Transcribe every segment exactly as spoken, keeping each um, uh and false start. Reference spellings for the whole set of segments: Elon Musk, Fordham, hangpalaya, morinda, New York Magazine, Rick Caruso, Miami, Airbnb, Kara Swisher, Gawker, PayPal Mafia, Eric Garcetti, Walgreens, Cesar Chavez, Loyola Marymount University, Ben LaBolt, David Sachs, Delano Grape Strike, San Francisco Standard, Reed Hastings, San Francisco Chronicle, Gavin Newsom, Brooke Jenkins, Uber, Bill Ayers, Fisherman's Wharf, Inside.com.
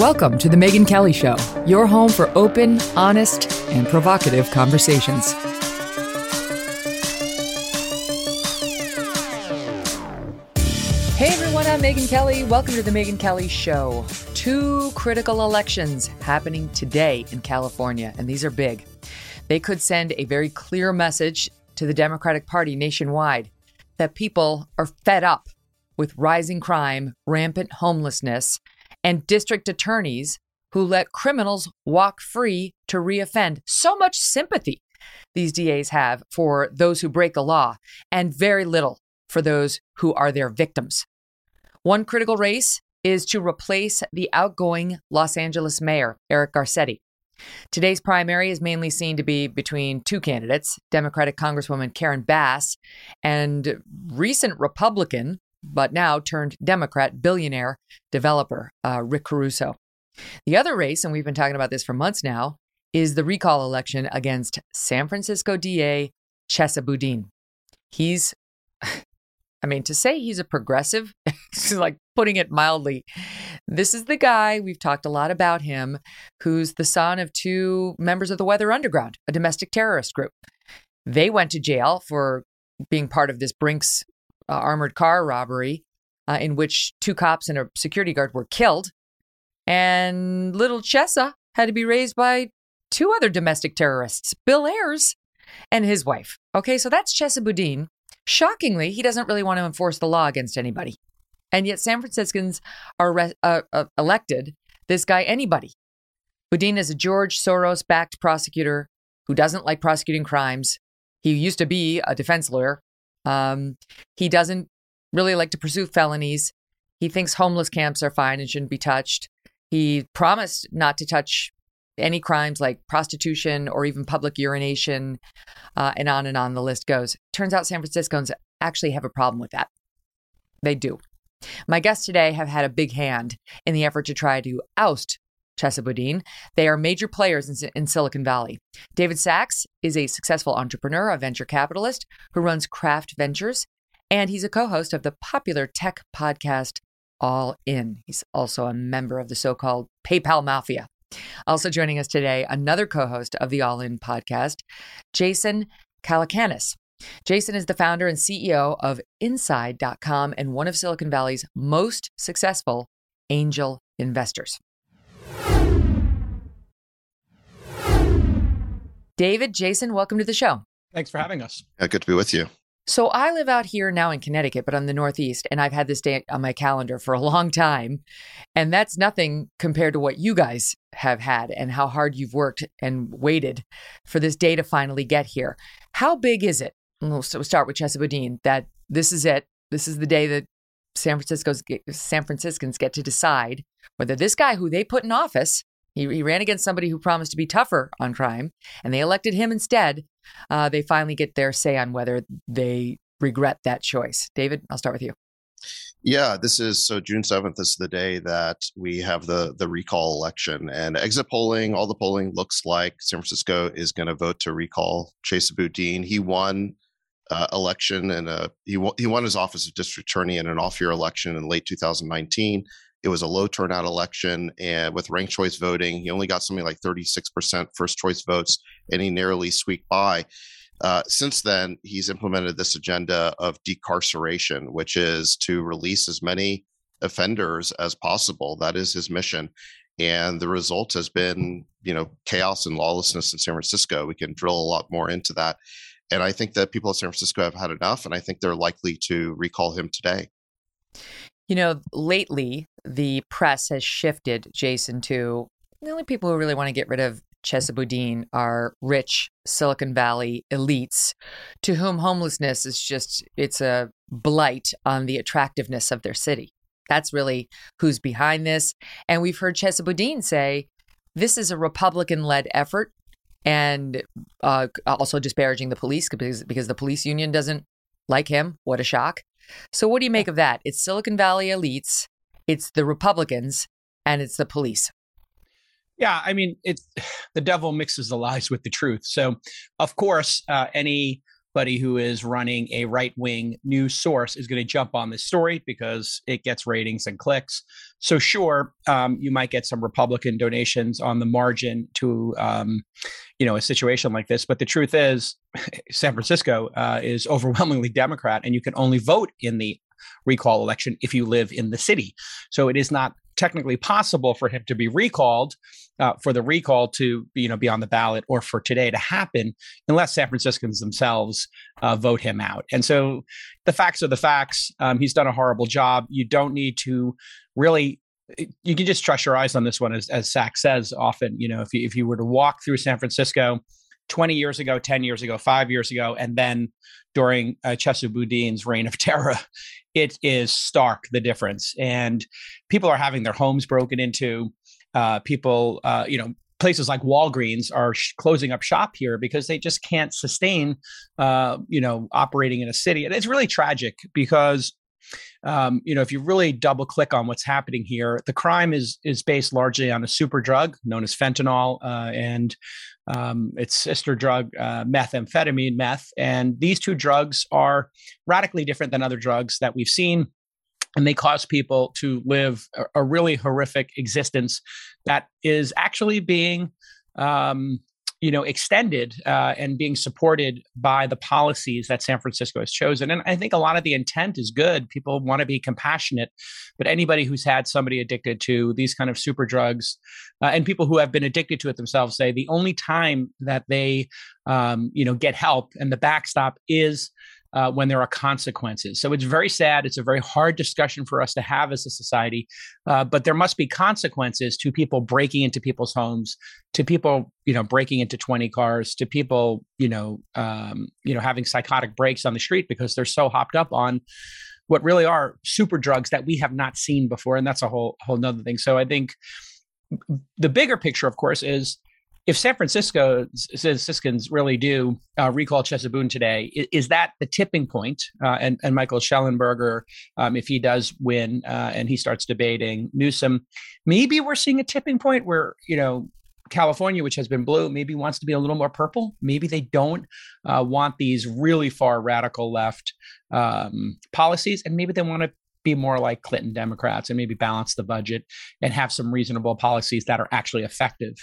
Welcome to The Megyn Kelly Show, your home for open, honest, and provocative conversations. Hey everyone, I'm Megyn Kelly. Welcome to The Megyn Kelly Show. Two critical elections happening today in California, and these are big. They could send a very clear message to the Democratic Party nationwide that people are fed up with rising crime, rampant homelessness, and district attorneys who let criminals walk free to reoffend. So much sympathy these D As have for those who break the law and very little for those who are their victims. One critical race is to replace the outgoing Los Angeles mayor, Eric Garcetti. Today's primary is mainly seen to be between two candidates, Democratic Congresswoman Karen Bass and recent Republican, but now turned Democrat, billionaire developer, uh, Rick Caruso. The other race, and we've been talking about this for months now, is the recall election against San Francisco D A Chesa Boudin. He's... I mean, to say he's a progressive, is like putting it mildly. This is the guy, we've talked a lot about him, who's the son of two members of the Weather Underground, a domestic terrorist group. They went to jail for being part of this Brinks uh, armored car robbery uh, in which two cops and a security guard were killed. And little Chesa had to be raised by two other domestic terrorists, Bill Ayers and his wife. Okay, so that's Chesa Boudin. Shockingly, he doesn't really want to enforce the law against anybody. And yet San Franciscans are re- uh, uh, elected this guy anybody. Boudin is a George Soros-backed prosecutor who doesn't like prosecuting crimes. He used to be a defense lawyer. Um, he doesn't really like to pursue felonies. He thinks homeless camps are fine and shouldn't be touched. He promised not to touch any crimes like prostitution or even public urination, uh, and on and on the list goes. Turns out San Franciscans actually have a problem with that. They do. My guests today have had a big hand in the effort to try to oust Chesa Boudin. They are major players in, in Silicon Valley. David Sachs is a successful entrepreneur, a venture capitalist who runs Craft Ventures, and he's a co-host of the popular tech podcast All In. He's also a member of the so-called PayPal Mafia. Also joining us today, another co-host of the All In podcast, Jason Calacanis. Jason is the founder and C E O of Inside dot com and one of Silicon Valley's most successful angel investors. David, Jason, welcome to the show. Thanks for having us. Yeah, good to be with you. So I live out here now in Connecticut, but I'm the Northeast, and I've had this day on my calendar for a long time. And that's nothing compared to what you guys have had and how hard you've worked and waited for this day to finally get here. How big is it? We'll start with Chesa Boudin, that this is it. This is the day that San Francisco's San Franciscans get to decide whether this guy who they put in office, he, he ran against somebody who promised to be tougher on crime, and they elected him instead. Uh, they finally get their say on whether they regret that choice. David, I'll start with you. Yeah, this is so June seventh. This is the day that we have the the recall election, and exit polling, all the polling looks like San Francisco is going to vote to recall Chesa Boudin. He won uh, election and he won, he won his office of district attorney in an off-year election in late two thousand nineteen. It was a low turnout election, and with ranked choice voting, he only got something like thirty-six percent first choice votes, and he narrowly squeaked by. Uh, since then, he's implemented this agenda of decarceration, which is to release as many offenders as possible. That is his mission. And the result has been, you know, chaos and lawlessness in San Francisco. We can drill a lot more into that. And I think that people in San Francisco have had enough, and I think they're likely to recall him today. You know, lately, the press has shifted, Jason, to the only people who really want to get rid of Chesa Boudin are rich Silicon Valley elites to whom homelessness is just, it's a blight on the attractiveness of their city. That's really who's behind this. And we've heard Chesa Boudin say, this is a Republican-led effort, and uh, also disparaging the police because, because the police union doesn't like him. What a shock. So what do you make of that? It's Silicon Valley elites, it's the Republicans, and it's the police. Yeah, I mean, it's the devil mixes the lies with the truth. So, of course, uh, any anybody who is running a right-wing news source is going to jump on this story because it gets ratings and clicks. So sure, um, you might get some Republican donations on the margin to, um, you know, a situation like this. But the truth is, San Francisco uh, is overwhelmingly Democrat, and you can only vote in the recall election if you live in the city. So it is not technically possible for him to be recalled, uh, for the recall to, you know, be on the ballot or for today to happen, unless San Franciscans themselves uh, vote him out. And so the facts are the facts. Um, he's done a horrible job. You don't need to really, you can just trust your eyes on this one. As, as Sachs says often, you know, if you, if you were to walk through San Francisco twenty years ago, ten years ago, five years ago, and then during uh, Chesa Boudin's reign of terror, it is stark, the difference. And people are having their homes broken into. Uh, people, uh, you know, places like Walgreens are sh- closing up shop here because they just can't sustain, uh, you know, operating in a city. And it's really tragic because, um, you know, if you really double click on what's happening here, the crime is is based largely on a super drug known as fentanyl uh, and Um, its sister drug, uh, methamphetamine, meth. And these two drugs are radically different than other drugs that we've seen. And they cause people to live a, a really horrific existence that is actually being, um, you know, extended uh, and being supported by the policies that San Francisco has chosen. And I think a lot of the intent is good. People want to be compassionate, but anybody who's had somebody addicted to these kind of super drugs uh, and people who have been addicted to it themselves say the only time that they, um, you know, get help and the backstop is Uh, when there are consequences. So it's very sad. It's a very hard discussion for us to have as a society, uh, but there must be consequences to people breaking into people's homes, to people, you know, breaking into twenty cars, to people, you know, um, you know, having psychotic breaks on the street because they're so hopped up on what really are super drugs that we have not seen before. And that's a whole, whole nother thing. So I think the bigger picture, of course, is if San Francisco Franciscans really do uh, recall Chesa Boudin today, is, is that the tipping point? Uh, and, and Michael Schellenberger, um, if he does win uh, and he starts debating Newsom, maybe we're seeing a tipping point where, you know, California, which has been blue, maybe wants to be a little more purple. Maybe they don't uh, want these really far radical left um, policies, and maybe they want to be more like Clinton Democrats and maybe balance the budget and have some reasonable policies that are actually effective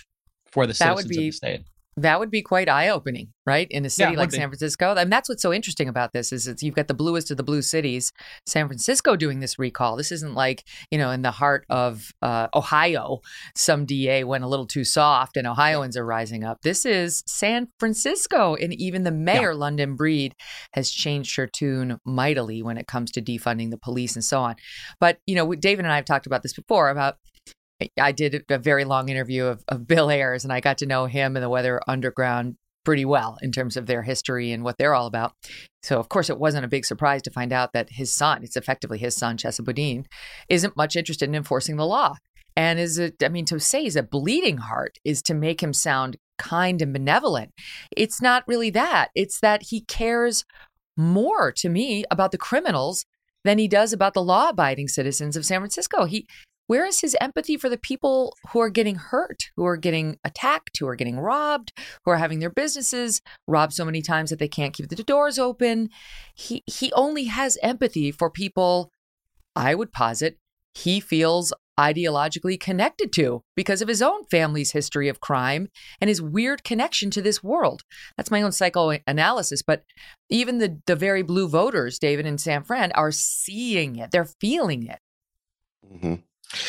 for the citizens of the state. That would be quite eye-opening, right? In a city yeah, like San Francisco. I mean, that's what's so interesting about this is it's, you've got the bluest of the blue cities, San Francisco doing this recall. This isn't like, you know, in the heart of uh, Ohio, some D A went a little too soft and Ohioans are rising up. This is San Francisco. And even the mayor, yeah. London Breed, has changed her tune mightily when it comes to defunding the police and so on. But, you know, David and I have talked about this before about I did a very long interview of, of Bill Ayers, and I got to know him and the Weather Underground pretty well in terms of their history and what they're all about. So, of course, it wasn't a big surprise to find out that his son, it's effectively his son, Chesa Boudin, isn't much interested in enforcing the law. And is it, I mean, to say he's a bleeding heart is to make him sound kind and benevolent. It's not really that. It's that he cares more, to me, about the criminals than he does about the law-abiding citizens of San Francisco. He Where is his empathy for the people who are getting hurt, who are getting attacked, who are getting robbed, who are having their businesses robbed so many times that they can't keep the doors open? He he only has empathy for people, I would posit, he feels ideologically connected to because of his own family's history of crime and his weird connection to this world. That's my own psychoanalysis. But even the, the very blue voters, David and San Fran, are seeing it. They're feeling it. Mm-hmm.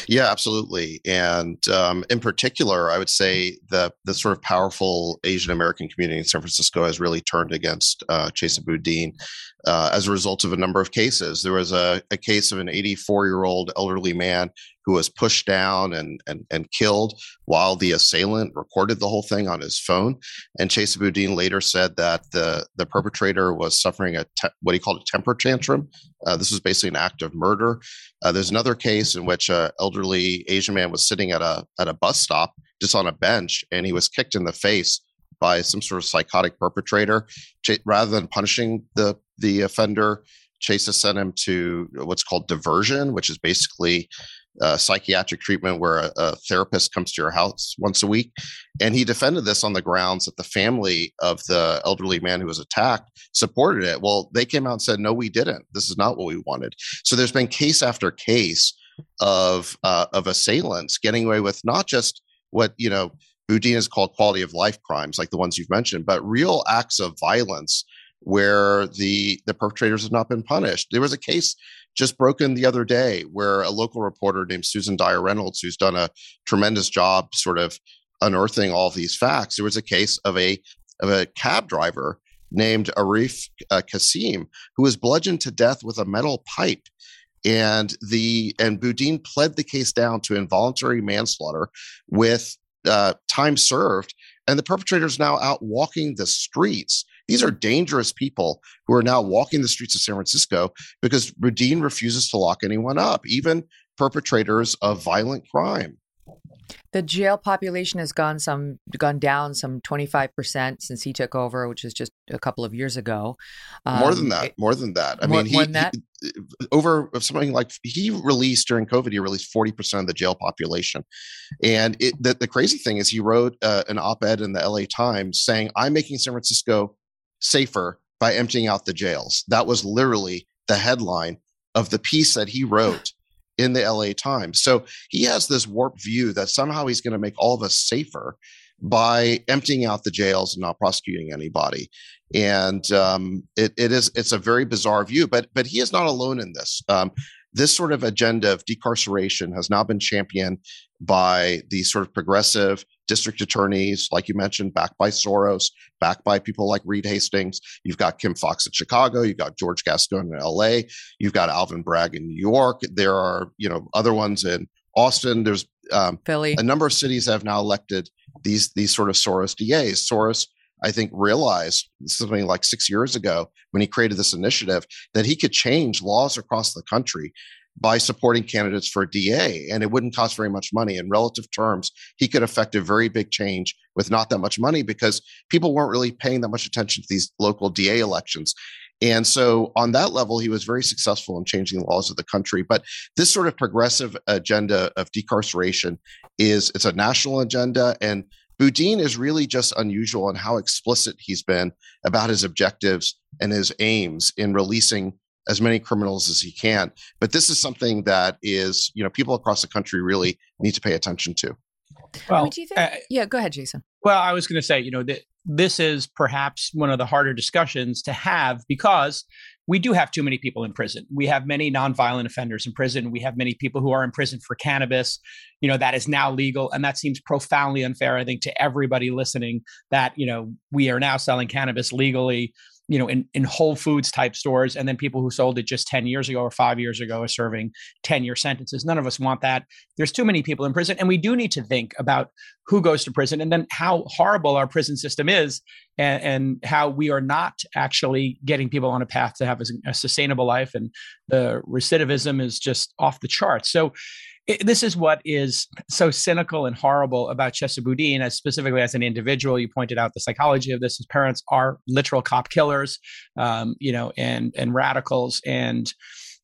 Yeah, absolutely. And um, in particular, I would say the the sort of powerful Asian American community in San Francisco has really turned against uh, Chesa Boudin uh, as a result of a number of cases. There was a, a case of an eighty-four-year-old elderly man who was pushed down and, and and killed while the assailant recorded the whole thing on his phone. And Chesa Boudin later said that the, the perpetrator was suffering a te- what he called a temper tantrum. Uh, this was basically an act of murder. Uh, there's another case in which an elderly Asian man was sitting at a at a bus stop just on a bench, and he was kicked in the face by some sort of psychotic perpetrator. Ch- rather than punishing the the offender, Chesa sent him to what's called diversion, which is basically uh, psychiatric treatment where a, a therapist comes to your house once a week. And he defended this on the grounds that the family of the elderly man who was attacked supported it. Well, they came out and said, no, we didn't. This is not what we wanted. So there's been case after case of uh, of assailants getting away with not just what, you know, Boudin has called quality of life crimes, like the ones you've mentioned, but real acts of violence where the the perpetrators have not been punished. There was a case just broken the other day where a local reporter named Susan Dyer Reynolds, who's done a tremendous job sort of unearthing all these facts, there was a case of a of a cab driver named Arif uh, Kasim, who was bludgeoned to death with a metal pipe. And the and Boudin pled the case down to involuntary manslaughter with uh, time served. And the perpetrator's now out walking the streets. These are dangerous people who are now walking the streets of San Francisco because Boudin refuses to lock anyone up, even perpetrators of violent crime. The jail population has gone some gone down some twenty-five percent since he took over, which is just a couple of years ago. Um, more than that, more than that. I more, mean, he, that? he over something like he released during COVID, he released forty percent of the jail population. And it, the, the crazy thing is he wrote uh, an op-ed in the L A Times saying, I'm making San Francisco safer by emptying out the jails. That was literally the headline of the piece that he wrote in the L A Times. So he has this warped view that somehow he's going to make all of us safer by emptying out the jails and not prosecuting anybody. And um, it, it is, it's a very bizarre view, but, but he is not alone in this. Um, this sort of agenda of decarceration has now been championed by the sort of progressive district attorneys, like you mentioned, backed by Soros, backed by people like Reed Hastings. You've got Kim Fox in Chicago. You've got George Gascon in L A. You've got Alvin Bragg in New York. There are, you know, other ones in Austin. There's um, Philly. A number of cities have now elected these these sort of Soros D As. Soros, I think, realized something like six years ago when he created this initiative that he could change laws across the country by supporting candidates for D A, and it wouldn't cost very much money. In relative terms, he could affect a very big change with not that much money because people weren't really paying that much attention to these local D A elections. And so on that level, he was very successful in changing the laws of the country. But this sort of progressive agenda of decarceration is, it's a national agenda, and Boudin is really just unusual in how explicit he's been about his objectives and his aims in releasing as many criminals as he can. But this is something that is, you know, people across the country really need to pay attention to. Well, what do you think? Uh, yeah, go ahead, Jason. Well, I was going to say, you know, that this is perhaps one of the harder discussions to have because we do have too many people in prison. We have many nonviolent offenders in prison. We have many people who are in prison for cannabis. You know, that is now legal. And that seems profoundly unfair, I think, to everybody listening that, you know, we are now selling cannabis legally, you know, in, in Whole Foods type stores. And then people who sold it just ten years ago or five years ago are serving ten year sentences. None of us want that. There's too many people in prison. And we do need to think about who goes to prison and then how horrible our prison system is and, and how we are not actually getting people on a path to have a, a sustainable life. And the recidivism is just off the charts. So it, this is what is so cynical and horrible about Chesa Boudin, as specifically as an individual. You pointed out the psychology of this. His parents are literal cop killers, um, you know, and and radicals. And,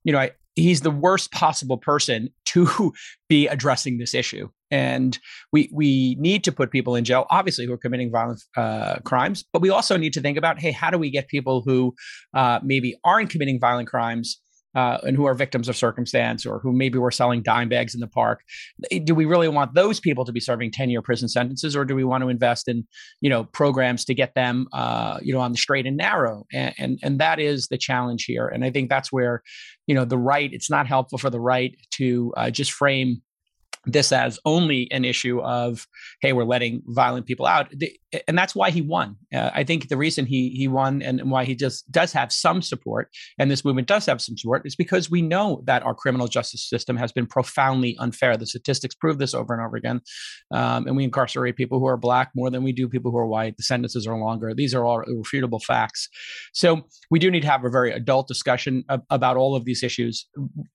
you know, I, he's the worst possible person to be addressing this issue. And we we need to put people in jail, obviously, who are committing violent uh, crimes. But we also need to think about, hey, how do we get people who uh, maybe aren't committing violent crimes Uh, and who are victims of circumstance, or who maybe were selling dime bags in the park? Do we really want those people to be serving ten year prison sentences, or do we want to invest in, you know, programs to get them, uh, you know, on the straight and narrow? And, and and that is the challenge here. And I think that's where, you know, the right, it's not helpful for the right to uh, just frame this as only an issue of, hey, we're letting violent people out. The, and that's why he won. Uh, I think the reason he he won and why he just does have some support, and this movement does have some support, is because we know that our criminal justice system has been profoundly unfair. The statistics prove this over and over again. Um, and we incarcerate people who are Black more than we do people who are white. The sentences are longer. These are all irrefutable facts. So we do need to have a very adult discussion of, about all of these issues.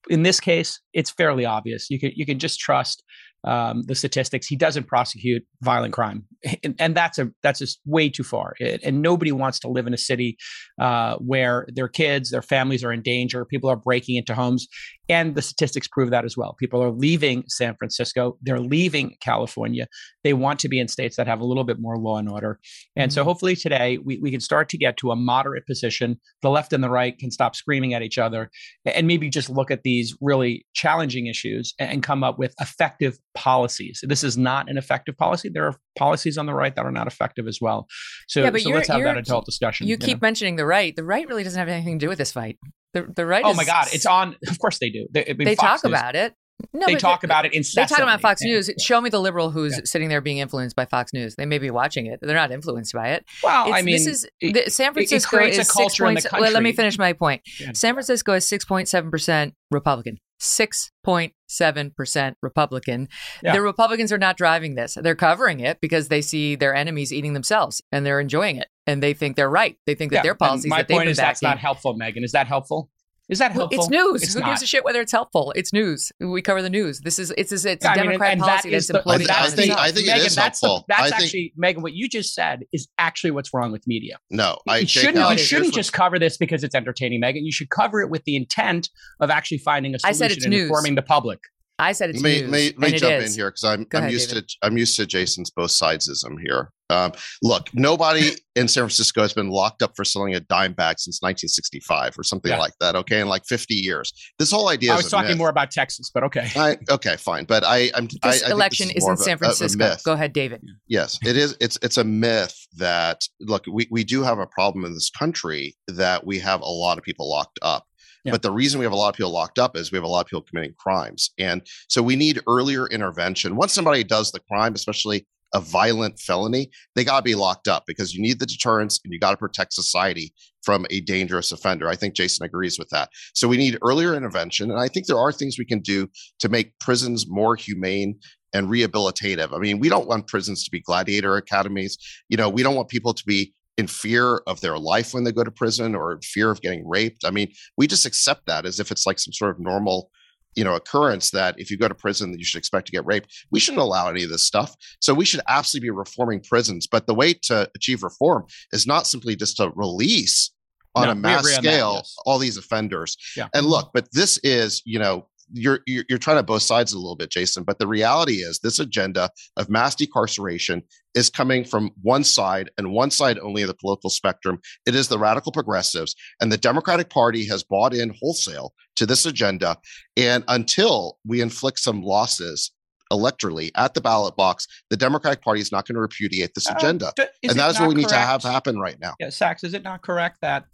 In this case, it's fairly obvious. You can, you can just trust um, the statistics. He doesn't prosecute violent crime, and, and that's a that's just way too far. It, and nobody wants to live in a city uh, where their kids, their families are in danger. People are breaking into homes, and the statistics prove that as well. People are leaving San Francisco. They're leaving California. They want to be in states that have a little bit more law and order. And so hopefully today we, we can start to get to a moderate position. The left and the right can stop screaming at each other and maybe just look at these really challenging issues and come up with effective policies. This is not an effective policy. There are policies on the right that are not effective as well. So, yeah, so let's have that adult discussion. You, you keep know? mentioning the right. The right really doesn't have anything to do with this fight. The, the right oh is, my God, it's on. Of course they do. They, I mean, they talk News. about it. No, they talk they, about it incessantly. They talk about Fox and, News. Yeah. Show me the liberal who's yeah. sitting there being influenced by Fox News. They may be watching it. They're not influenced by it. Well, it's, I mean, this is, it, San Francisco it creates is a culture in the country. Well, let me finish my point. Yeah. San Francisco is six point seven percent Republican. six point seven percent Republican. Yeah. The Republicans are not driving this. They're covering it because they see their enemies eating themselves and they're enjoying it. And they think they're right. They think that yeah. their policies that they've been backing. My point is that's not helpful, Megyn. Is that helpful? Is that helpful? Well, it's news. It's Who not. gives a shit whether it's helpful? It's news. We cover the news. This is it's it's, it's yeah, a Democrat I mean, policy that that's the, imploding. I think, I think Megyn, it is that's helpful. The, that's I actually think, Megyn, what you just said is actually what's wrong with media. No, I you shouldn't. You shouldn't just cover this because it's entertaining, Megyn. You should cover it with the intent of actually finding a solution and news. informing the public. I said it's may, news. May, may and jump it is. in here because I'm Go I'm ahead, used David. to I'm used to Jason's both sidesism here. Um, look, nobody in San Francisco has been locked up for selling a dime bag since nineteen sixty-five or something yeah. like that. Okay, in like fifty years. This whole idea. I was is talking myth. more about Texas, but okay. I, okay, fine. But I, I'm. This I, I think election this is, is in San Francisco. Go ahead, David. Yes, it is. It's it's a myth that look, we we do have a problem in this country that we have a lot of people locked up. Yeah. But the reason we have a lot of people locked up is we have a lot of people committing crimes, and so we need earlier intervention. Once somebody does the crime, especially a violent felony, they got to be locked up because you need the deterrence and you got to protect society from a dangerous offender. I think Jason agrees with that. So we need earlier intervention. And I think there are things we can do to make prisons more humane and rehabilitative. I mean, we don't want prisons to be gladiator academies. You know, we don't want people to be in fear of their life when they go to prison or in fear of getting raped. I mean, we just accept that as if it's like some sort of normal you know, occurrence that if you go to prison, you should expect to get raped. We shouldn't allow any of this stuff. So we should absolutely be reforming prisons. But the way to achieve reform is not simply just to release on no, a mass scale, that, yes. all these offenders. Yeah. And look, but this is, you know, you're, you're, you're trying to both sides a little bit, Jason, but the reality is this agenda of mass decarceration is coming from one side and one side only of the political spectrum. It is the radical progressives, and the Democratic Party has bought in wholesale to this agenda. And until we inflict some losses electorally at the ballot box, the Democratic Party is not going to repudiate this uh, agenda. D- and that is what we correct? need to have happen right now. Yeah, Sachs, is it not correct that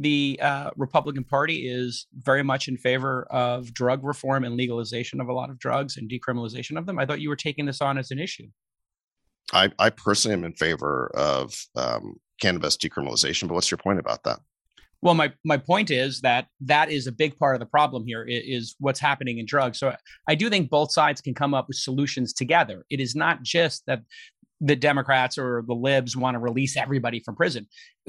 the uh, Republican Party is very much in favor of drug reform and legalization of a lot of drugs and decriminalization of them? I thought you were taking this on as an issue. I, I personally am in favor of um, cannabis decriminalization, but what's your point about that? Well, my, my point is that that is a big part of the problem here is, is what's happening in drugs. So I do think both sides can come up with solutions together. It is not just that the Democrats or the libs want to release everybody from prison.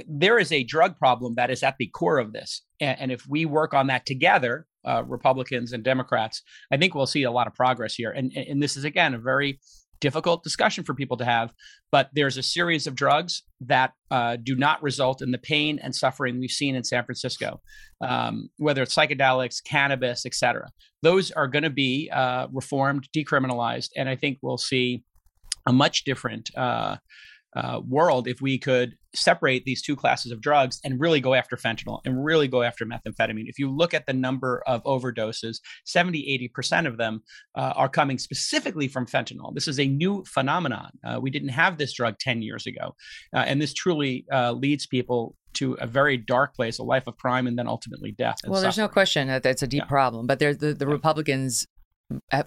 There is a drug problem that is at the core of this. And, and if we work on that together, uh, Republicans and Democrats, I think we'll see a lot of progress here. And, and this is, again, a very difficult discussion for people to have, but there's a series of drugs that uh, do not result in the pain and suffering we've seen in San Francisco, um, whether it's psychedelics, cannabis, et cetera. Those are going to be uh, reformed, decriminalized, and I think we'll see a much different uh, uh, world if we could separate these two classes of drugs and really go after fentanyl and really go after methamphetamine. If you look at the number of overdoses, seventy, eighty percent of them uh, are coming specifically from fentanyl. This is a new phenomenon. Uh, we didn't have this drug ten years ago. Uh, and this truly uh, leads people to a very dark place, a life of crime, and then ultimately death. Well, there's suffering. no question that that's a deep yeah. problem, but the, the yeah. Republicans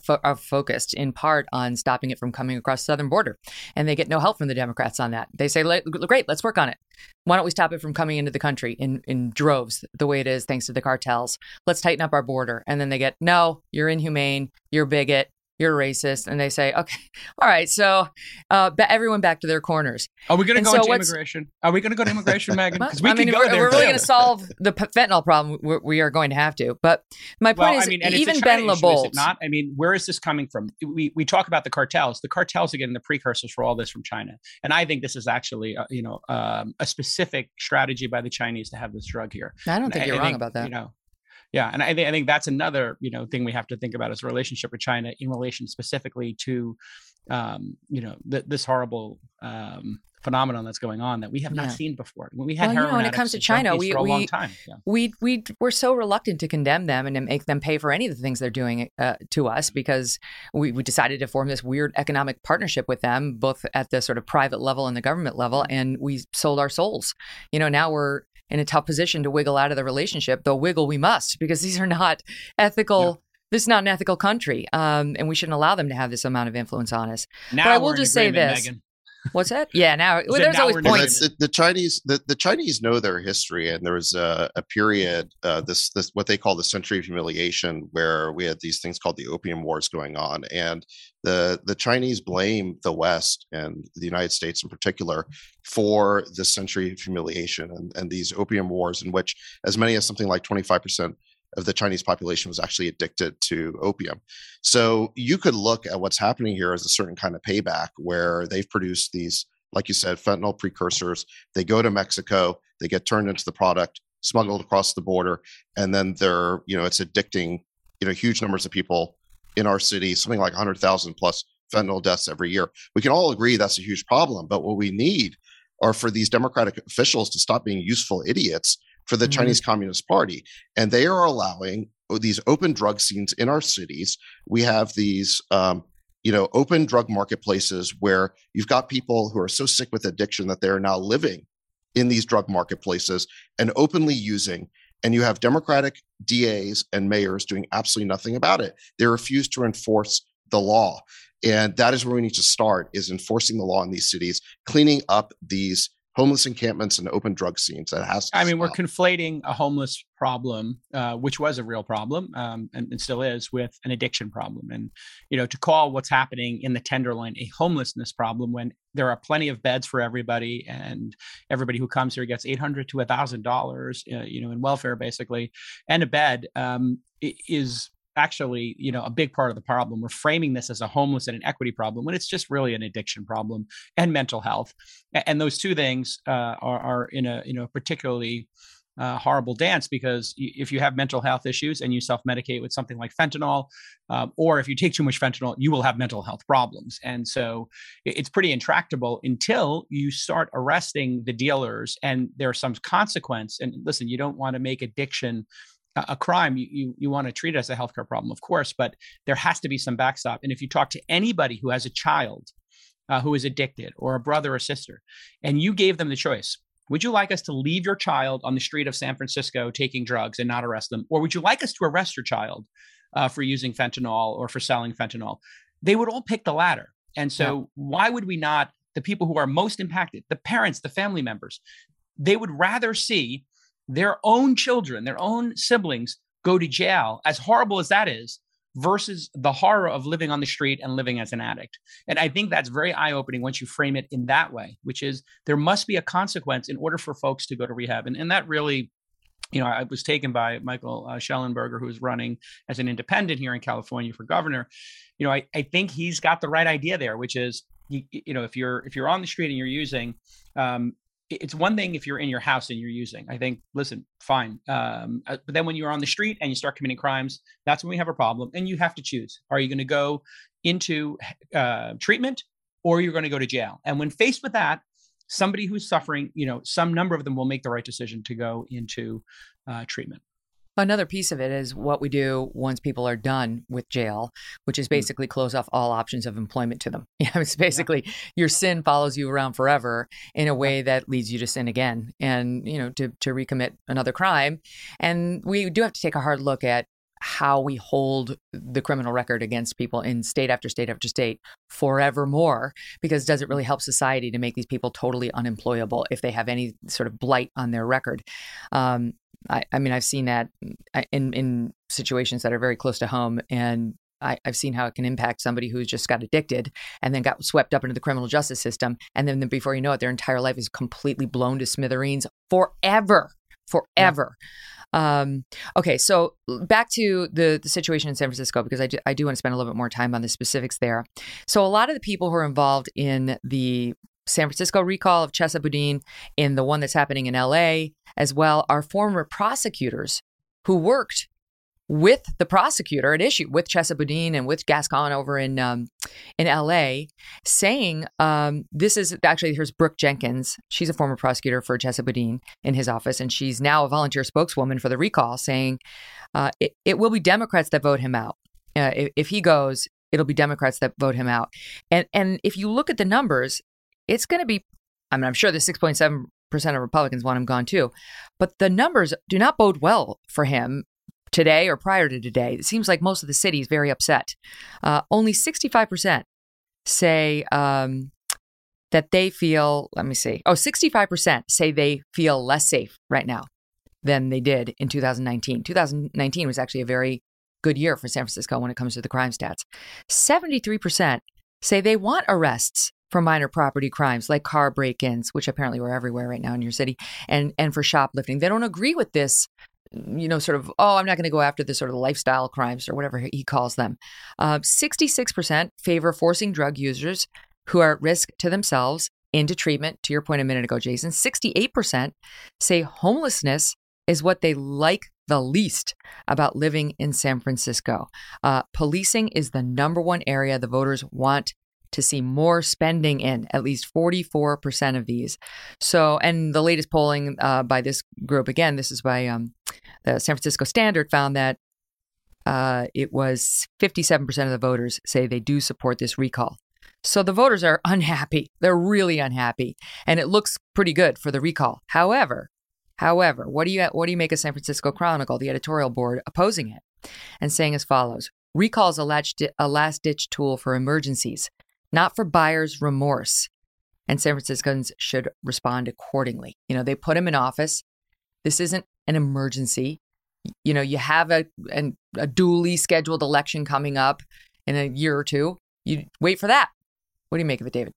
are focused in part on stopping it from coming across the southern border. And they get no help from the Democrats on that. They say, great, let's work on it. Why don't we stop it from coming into the country in, in droves the way it is, thanks to the cartels? Let's tighten up our border. And then they get, no, you're inhumane, you're bigot, you're racist. And they say, okay, all right. So uh, everyone back to their corners. Are we going to go so into immigration? Are we going to go to immigration, Megyn? Because we I can mean, go we're, there. We're really going to solve the fentanyl problem. We're, we are going to have to. But my point well, is, I mean, even Ben LaBolt. Not, I mean, where is this coming from? We we talk about the cartels. The cartels are getting the precursors for all this from China. And I think this is actually, uh, you know, um, a specific strategy by the Chinese to have this drug here. I don't think and you're I, wrong I think, about that. You know, Yeah. And I, th- I think that's another, you know, thing we have to think about is the relationship with China in relation specifically to, um, you know, th- this horrible um, phenomenon that's going on that we have yeah. not seen before. When we had well, heroin you know, when it comes to China, we, for a we, long time. Yeah. we, we, we're so reluctant to condemn them and to make them pay for any of the things they're doing uh, to us, because we, we decided to form this weird economic partnership with them, both at the sort of private level and the government level. And we sold our souls. You know, now we're in a tough position to wiggle out of the relationship, though wiggle we must, because these are not ethical. No. This is not an ethical country, um, and we shouldn't allow them to have this amount of influence on us. Now but I will just say this. Megyn. What's that? Yeah, now well, there's now always points. The, the Chinese, the, the Chinese know their history, and there was a, a period, uh, this this what they call the century of humiliation, where we had these things called the Opium Wars going on, and the the Chinese blame the West and the United States in particular for this century of humiliation and, and these Opium Wars, in which as many as something like twenty-five percent of the Chinese population was actually addicted to opium. So you could look at what's happening here as a certain kind of payback, where they've produced these, like you said, fentanyl precursors. They go to Mexico, they get turned into the product, smuggled across the border, and then they're, you know, it's addicting, you know, huge numbers of people in our city, something like one hundred thousand plus fentanyl deaths every year. We can all agree that's a huge problem, but what we need are for these Democratic officials to stop being useful idiots for the mm-hmm. Chinese Communist Party. And they are allowing these open drug scenes in our cities. We have these, um, you know, open drug marketplaces where you've got people who are so sick with addiction that they're now living in these drug marketplaces and openly using. And you have Democratic D As and mayors doing absolutely nothing about it. They refuse to enforce the law. And that is where we need to start, is enforcing the law in these cities, cleaning up these homeless encampments and open drug scenes. That has to I mean, stop. We're conflating a homeless problem, uh, which was a real problem um, and, and still is, with an addiction problem. And, you know, to call what's happening in the Tenderloin a homelessness problem when there are plenty of beds for everybody, and everybody who comes here gets eight hundred dollars to one thousand dollars, uh, you know, in welfare, basically, and a bed um, is actually, you know, a big part of the problem. We're framing this as a homeless and an equity problem when it's just really an addiction problem and mental health. And those two things uh, are, are in a, you know, particularly uh, horrible dance, because if you have mental health issues and you self-medicate with something like fentanyl, um, or if you take too much fentanyl, you will have mental health problems. And so it's pretty intractable until you start arresting the dealers, and there's some consequence. And listen, you don't want to make addiction a crime. You, you you want to treat it as a healthcare problem, of course, but there has to be some backstop. And if you talk to anybody who has a child uh, who is addicted, or a brother or sister, and you gave them the choice, would you like us to leave your child on the street of San Francisco taking drugs and not arrest them? Or would you like us to arrest your child uh, for using fentanyl or for selling fentanyl? They would all pick the latter. And so yeah. why would we not, the people who are most impacted, the parents, the family members, they would rather see their own children, their own siblings go to jail, as horrible as that is, versus the horror of living on the street and living as an addict. And I think that's very eye-opening once you frame it in that way, which is there must be a consequence in order for folks to go to rehab. And, and that really, you know, I was taken by Michael uh, Schellenberger, who is running as an independent here in California for governor. You know, I, I think he's got the right idea there, which is, you, you know, if you're if you're on the street and you're using, um, it's one thing if you're in your house and you're using, I think, listen, fine. Um, but then when you're on the street and you start committing crimes, that's when we have a problem. And you have to choose. Are you going to go into uh, treatment, or you're going to go to jail? And when faced with that, somebody who's suffering, you know, some number of them will make the right decision to go into uh, treatment. Another piece of it is what we do once people are done with jail, which is basically close off all options of employment to them. Yeah, it's basically yeah. your sin follows you around forever in a way that leads you to sin again and, you know, to, to recommit another crime. And we do have to take a hard look at how we hold the criminal record against people in state after state after state forevermore, because does it really help society to make these people totally unemployable if they have any sort of blight on their record? Um, I, I mean, I've seen that in, in situations that are very close to home, and I, I've seen how it can impact somebody who's just got addicted and then got swept up into the criminal justice system. And then, then before you know it, their entire life is completely blown to smithereens forever, forever. Yeah. Um, okay, so back to the, the situation in San Francisco, because I do, I do want to spend a little bit more time on the specifics there. So a lot of the people who are involved in the San Francisco recall of Chesa Boudin and the one that's happening in L A as well are former prosecutors who worked with the prosecutor at issue, with Chesa Boudin and with Gascon over in um, in L A, saying um, this is actually, here's Brooke Jenkins. She's a former prosecutor for Chesa Boudin in his office, and she's now a volunteer spokeswoman for the recall, saying uh, it, it will be Democrats that vote him out. Uh, if, if he goes, it'll be Democrats that vote him out. And, and if you look at the numbers, it's going to be, I mean, I'm sure the six point seven percent of Republicans want him gone too, but the numbers do not bode well for him today or prior to today. It seems like most of the city is very upset. Uh, only sixty-five percent say um, that they feel, let me see. Oh, sixty-five percent say they feel less safe right now than they did in two thousand nineteen. two thousand nineteen was actually a very good year for San Francisco when it comes to the crime stats. seventy-three percent say they want arrests for minor property crimes like car break-ins, which apparently were everywhere right now in your city, and, and for shoplifting. They don't agree with this, you know, sort of, oh, I'm not going to go after the sort of lifestyle crimes or whatever he calls them. Uh, sixty-six percent favor forcing drug users who are at risk to themselves into treatment, to your point a minute ago, Jason. sixty-eight percent say homelessness is what they like the least about living in San Francisco. Uh, policing is the number one area the voters want to see more spending in, at least forty-four percent of these. So, and the latest polling uh, by this group, again, this is by um, the San Francisco Standard, found that uh, it was fifty-seven percent of the voters say they do support this recall. So the voters are unhappy. They're really unhappy. And it looks pretty good for the recall. However, however, what do you, what do you make of San Francisco Chronicle, the editorial board, opposing it and saying as follows: recall is a last-ditch tool for emergencies, not for buyer's remorse, and San Franciscans should respond accordingly. You know, they put him in office. This isn't an emergency. You know, you have a an, a duly scheduled election coming up in a year or two. You wait for that. What do you make of it, David?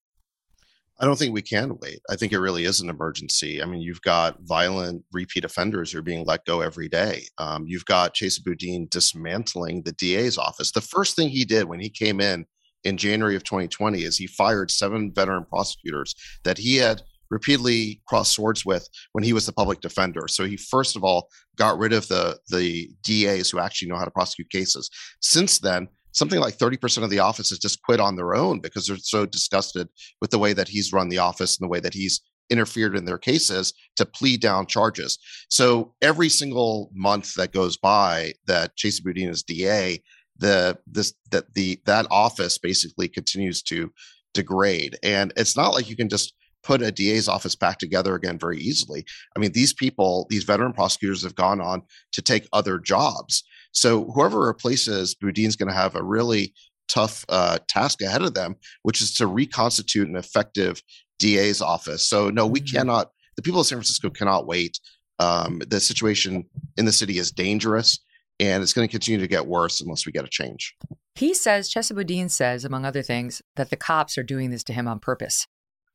I don't think we can wait. I think it really is an emergency. I mean, you've got violent repeat offenders who are being let go every day. Um, you've got Chesa Boudin dismantling the D A's office. The first thing he did when he came in in January of twenty twenty is he fired seven veteran prosecutors that he had repeatedly crossed swords with when he was the public defender. So he, first of all, got rid of the, the D A's who actually know how to prosecute cases. Since then, something like thirty percent of the office has just quit on their own because they're so disgusted with the way that he's run the office and the way that he's interfered in their cases to plead down charges. So every single month that goes by that Chesa Boudin is D A, the this that the that office basically continues to degrade. And it's not like you can just put a D A's office back together again very easily. I mean, these people, these veteran prosecutors, have gone on to take other jobs. So whoever replaces Boudin's going to have a really tough uh, task ahead of them, which is to reconstitute an effective D A's office. So no, we mm-hmm. cannot, the people of San Francisco cannot wait. Um, the situation in the city is dangerous, and it's going to continue to get worse unless we get a change. He says, Chesa Boudin says, among other things, that the cops are doing this to him on purpose,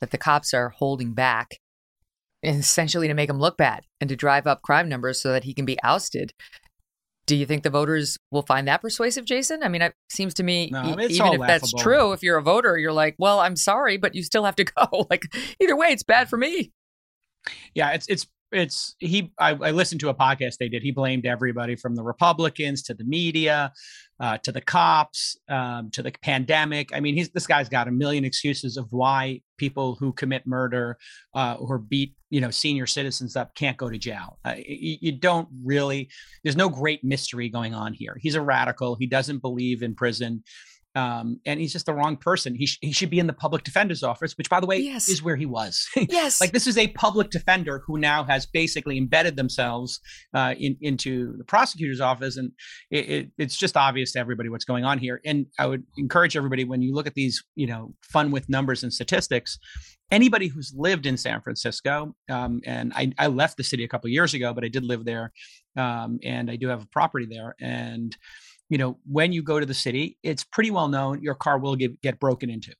that the cops are holding back essentially to make him look bad and to drive up crime numbers so that he can be ousted. Do you think the voters will find that persuasive, Jason? I mean, it seems to me, no, e- even if laughable. That's true, if you're a voter, you're like, well, I'm sorry, but you still have to go. Like, either way, it's bad for me. Yeah, it's it's. It's he. I, I listened to a podcast they did. He blamed everybody from the Republicans to the media, uh, to the cops, um, to the pandemic. I mean, he's this guy's got a million excuses of why people who commit murder uh, or beat, you know, senior citizens up can't go to jail. Uh, you, you don't really. There's no great mystery going on here. He's a radical. He doesn't believe in prison. Um, and he's just the wrong person. He, sh- he should be in the public defender's office, which, by the way, yes. is where he was. Yes. Like, this is a public defender who now has basically embedded themselves uh, in, into the prosecutor's office. And it, it, it's just obvious to everybody what's going on here. And I would encourage everybody, when you look at these, you know, fun with numbers and statistics, anybody who's lived in San Francisco, um, and I, I left the city a couple of years ago, but I did live there, um, and I do have a property there. And you know, when you go to the city, it's pretty well known your car will give, get broken into.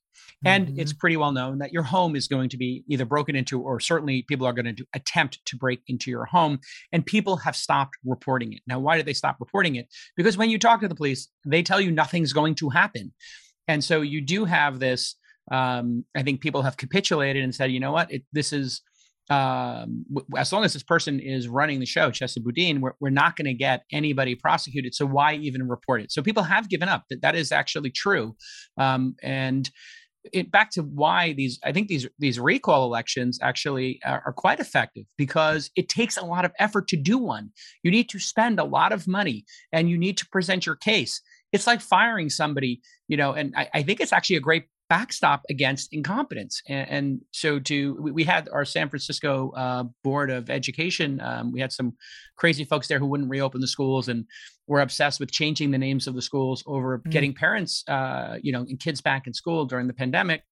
And mm-hmm. it's pretty well known that your home is going to be either broken into, or certainly people are going to do, attempt to break into your home. And people have stopped reporting it. Now, why did they stop reporting it? Because when you talk to the police, they tell you nothing's going to happen. And so you do have this, um, I think people have capitulated and said, you know what, it, this is, um, w- as long as this person is running the show, Chesa Boudin, we're, we're not going to get anybody prosecuted. So why even report it? So people have given up. That that is actually true. Um, and It, back to why these, I think these these recall elections actually are, are quite effective, because it takes a lot of effort to do one. You need to spend a lot of money and you need to present your case. It's like firing somebody, you know, and I, I think it's actually a great backstop against incompetence. And, and so to, we, we had our San Francisco uh, Board of Education. Um, we had some crazy folks there who wouldn't reopen the schools and were obsessed with changing the names of the schools over mm. getting parents, uh, you know, and kids back in school during the pandemic.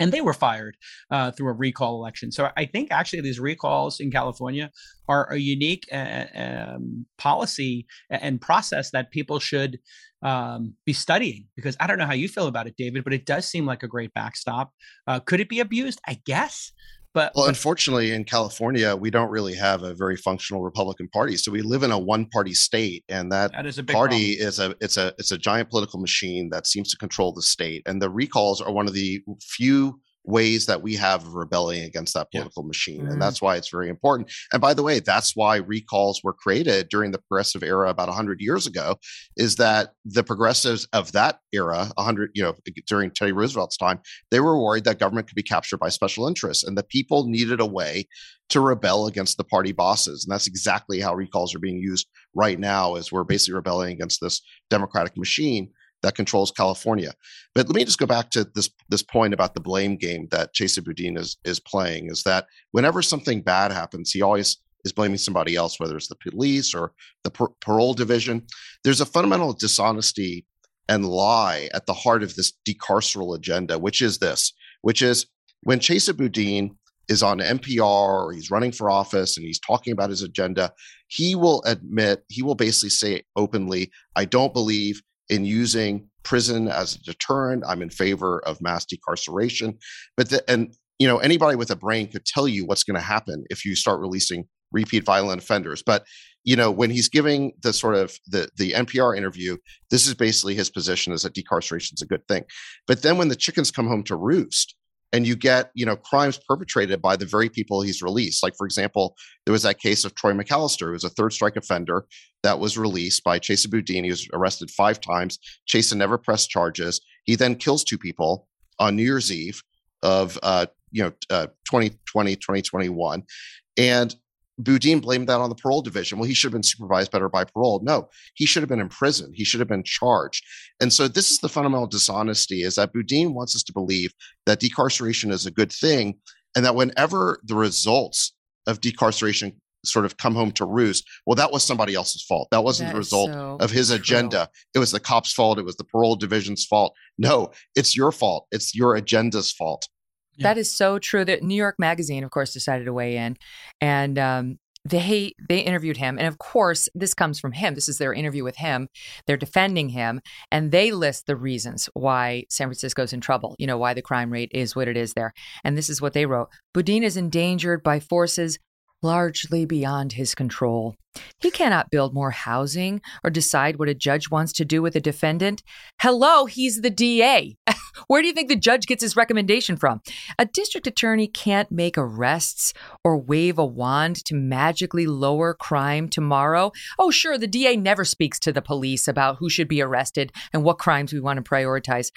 And they were fired uh, through a recall election. So I think actually these recalls in California are a unique uh, um, policy and process that people should um, be studying, because I don't know how you feel about it, David, but it does seem like a great backstop. Uh, could it be abused? I guess. But, well, but- unfortunately, in California, we don't really have a very functional Republican Party. So we live in a one-party state, and that, that is a big party problem. is a it's a it's a giant political machine that seems to control the state. And the recalls are one of the few ways that we have of rebelling against that political yeah. machine, mm-hmm. and that's why it's very important. And by the way, that's why recalls were created during the progressive era about one hundred years ago, is that the progressives of that era, one hundred, you know, during Teddy Roosevelt's time, they were worried that government could be captured by special interests, and the people needed a way to rebel against the party bosses. And that's exactly how recalls are being used right now, is we're basically rebelling against this democratic machine that controls California. But let me just go back to this this point about the blame game that Chesa Boudin is is playing, is that whenever something bad happens, he always is blaming somebody else, whether it's the police or the par- parole division. There's a fundamental dishonesty and lie at the heart of this decarceral agenda, which is this, which is when Chesa Boudin is on N P R or he's running for office and he's talking about his agenda, he will admit, he will basically say openly, I don't believe in using prison as a deterrent. I'm in favor of mass decarceration. But the, and you know, anybody with a brain could tell you what's going to happen if you start releasing repeat violent offenders. But you know, when he's giving the sort of the the N P R interview, this is basically his position, is that decarceration is a good thing. But then when the chickens come home to roost, and you get, you know, crimes perpetrated by the very people he's released. Like, for example, there was that case of Troy McAllister, who was a third strike offender that was released by Chesa Boudin. He was arrested five times. Chesa never pressed charges. He then kills two people on New Year's Eve of, uh, you know, uh, twenty twenty, twenty twenty-one. And Boudin blamed that on the parole division. Well, he should have been supervised better by parole. No, he should have been in prison. He should have been charged. And so this is the fundamental dishonesty, is that Boudin wants us to believe that decarceration is a good thing, and that whenever the results of decarceration sort of come home to roost, well, that was somebody else's fault. That wasn't that the result so of his agenda. True. It was the cops' fault. It was the parole division's fault. No, it's your fault. It's your agenda's fault. Yeah. That is so true. That New York Magazine, of course, decided to weigh in, and um, they they interviewed him. And of course, this comes from him. This is their interview with him. They're defending him, and they list the reasons why San Francisco's in trouble, you know, why the crime rate is what it is there. And this is what they wrote. Boudin is endangered by forces largely beyond his control. He cannot build more housing or decide what a judge wants to do with a defendant. Hello, he's the D A. Where do you think the judge gets his recommendation from? A district attorney can't make arrests or wave a wand to magically lower crime tomorrow. Oh, sure, the D A never speaks to the police about who should be arrested and what crimes we want to prioritize.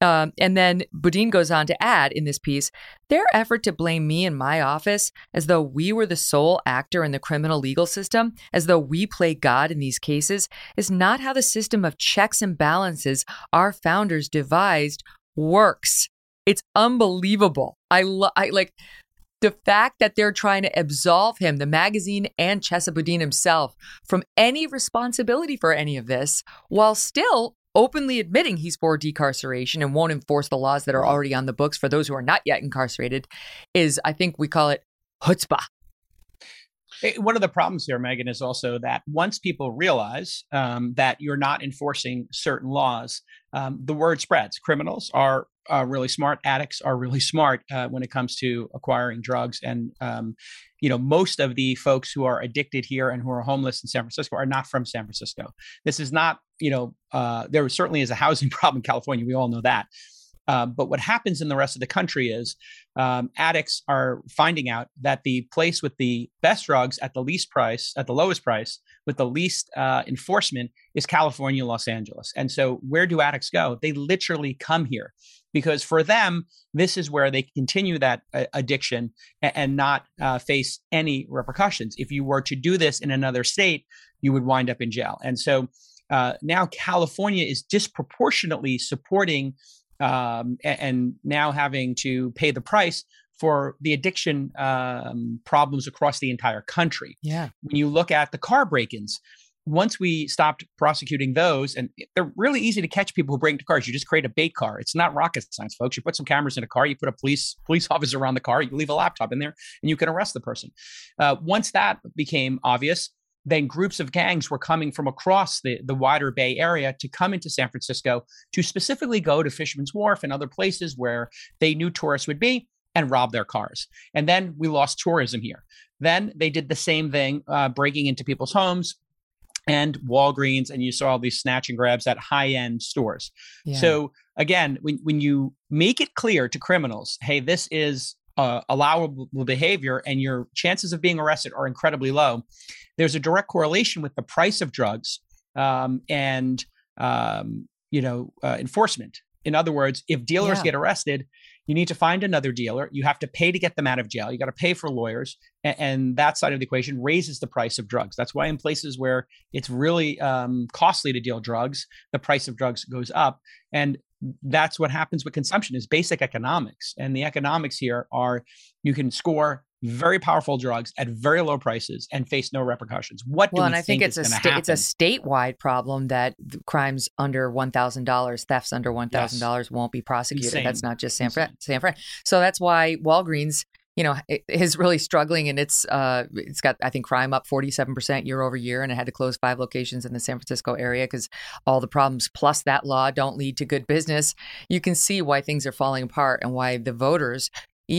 Um, and then Boudin goes on to add in this piece, their effort to blame me and my office as though we were the sole actor in the criminal legal system, as though we play God in these cases, is not how the system of checks and balances our founders devised works. It's unbelievable. I, lo- I like the fact that they're trying to absolve him, the magazine and Chesa Boudin himself, from any responsibility for any of this, while still openly admitting he's for decarceration and won't enforce the laws that are already on the books for those who are not yet incarcerated, is, I think we call it chutzpah. It, one of the problems here, Megyn, is also that once people realize um, that you're not enforcing certain laws, um, the word spreads. Criminals are uh, really smart. Addicts are really smart uh, when it comes to acquiring drugs. And, um, you know, most of the folks who are addicted here and who are homeless in San Francisco are not from San Francisco. This is not, you know, uh, there certainly is a housing problem in California. We all know that. Uh, but what happens in the rest of the country is um, addicts are finding out that the place with the best drugs at the least price, at the lowest price, with the least uh, enforcement is California, Los Angeles. And so where do addicts go? They literally come here because for them, this is where they continue that uh, addiction and, and not uh, face any repercussions. If you were to do this in another state, you would wind up in jail. And so uh, now California is disproportionately supporting Um, and, and now having to pay the price for the addiction um, problems across the entire country. Yeah. When you look at the car break-ins, once we stopped prosecuting those, and they're really easy to catch people who break into cars. You just create a bait car. It's not rocket science, folks. You put some cameras in a car, you put a police police officer around the car, you leave a laptop in there, and you can arrest the person. Uh, once that became obvious, then groups of gangs were coming from across the, the wider Bay Area to come into San Francisco to specifically go to Fisherman's Wharf and other places where they knew tourists would be and rob their cars. And then we lost tourism here. Then they did the same thing, uh, breaking into people's homes and Walgreens, and you saw all these snatch and grabs at high-end stores. Yeah. So again, when, when you make it clear to criminals, hey, this is Uh, allowable behavior and your chances of being arrested are incredibly low, there's a direct correlation with the price of drugs um, and, um, you know, uh, enforcement. In other words, if dealers yeah. get arrested, you need to find another dealer. You have to pay to get them out of jail. You got to pay for lawyers. And, and that side of the equation raises the price of drugs. That's why in places where it's really um, costly to deal drugs, the price of drugs goes up. And that's what happens with consumption is basic economics. And the economics here are you can score very powerful drugs at very low prices and face no repercussions. What do well, we and I think, think it's is a sta- it's a statewide problem that crimes under one thousand dollars, thefts under one thousand dollars yes. won't be prosecuted. Insane. That's not just San Fran. San Fran. So that's why Walgreens, you know, is really struggling, and it's uh, it's got, I think, crime up forty-seven percent year over year, and it had to close five locations in the San Francisco area because all the problems plus that law don't lead to good business. You can see why things are falling apart and why the voters,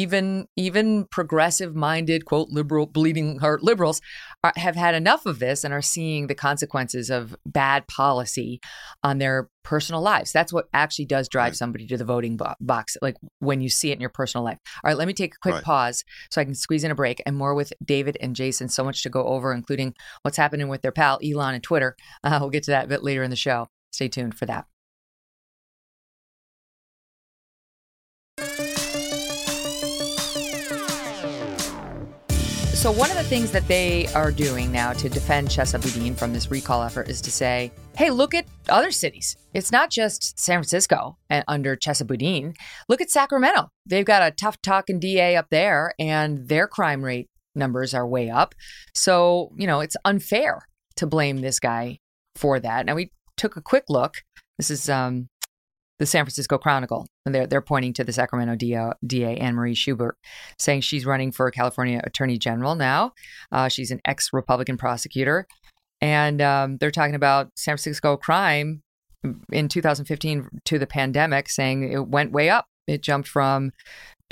even even progressive-minded, quote, liberal, bleeding heart liberals, are, have had enough of this and are seeing the consequences of bad policy on their personal lives. That's what actually does drive right. somebody to the voting bo- box, like when you see it in your personal life. All right, let me take a quick right. pause so I can squeeze in a break and more with David and Jason. So much to go over, including what's happening with their pal Elon and Twitter. Uh, we'll get to that a bit later in the show. Stay tuned for that. So one of the things that they are doing now to defend Chesa Boudin from this recall effort is to say, hey, look at other cities. It's not just San Francisco and under Chesa Boudin. Look at Sacramento. They've got a tough talking D A up there, and their crime rate numbers are way up. So, you know, it's unfair to blame this guy for that. Now, we took a quick look. This is um, the San Francisco Chronicle. And they're, they're pointing to the Sacramento D A, D A Anne-Marie Schubert, saying she's running for California Attorney General now. Uh, she's an ex-Republican prosecutor. And um, they're talking about San Francisco crime in two thousand fifteen to the pandemic, saying it went way up. It jumped from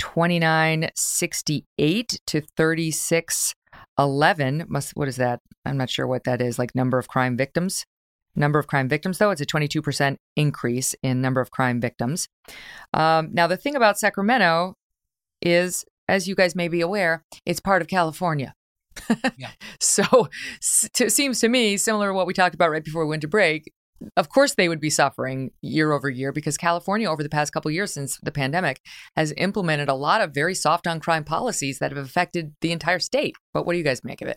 twenty-nine sixty-eight to thirty-six eleven. Must, what is that? I'm not sure what that is, like number of crime victims. Number of crime victims, though, it's a twenty-two percent increase in number of crime victims. Um, now, the thing about Sacramento is, as you guys may be aware, it's part of California. Yeah. So it seems to me similar to what we talked about right before we went to break. Of course, they would be suffering year over year because California, over the past couple of years since the pandemic, has implemented a lot of very soft on crime policies that have affected the entire state. But what do you guys make of it?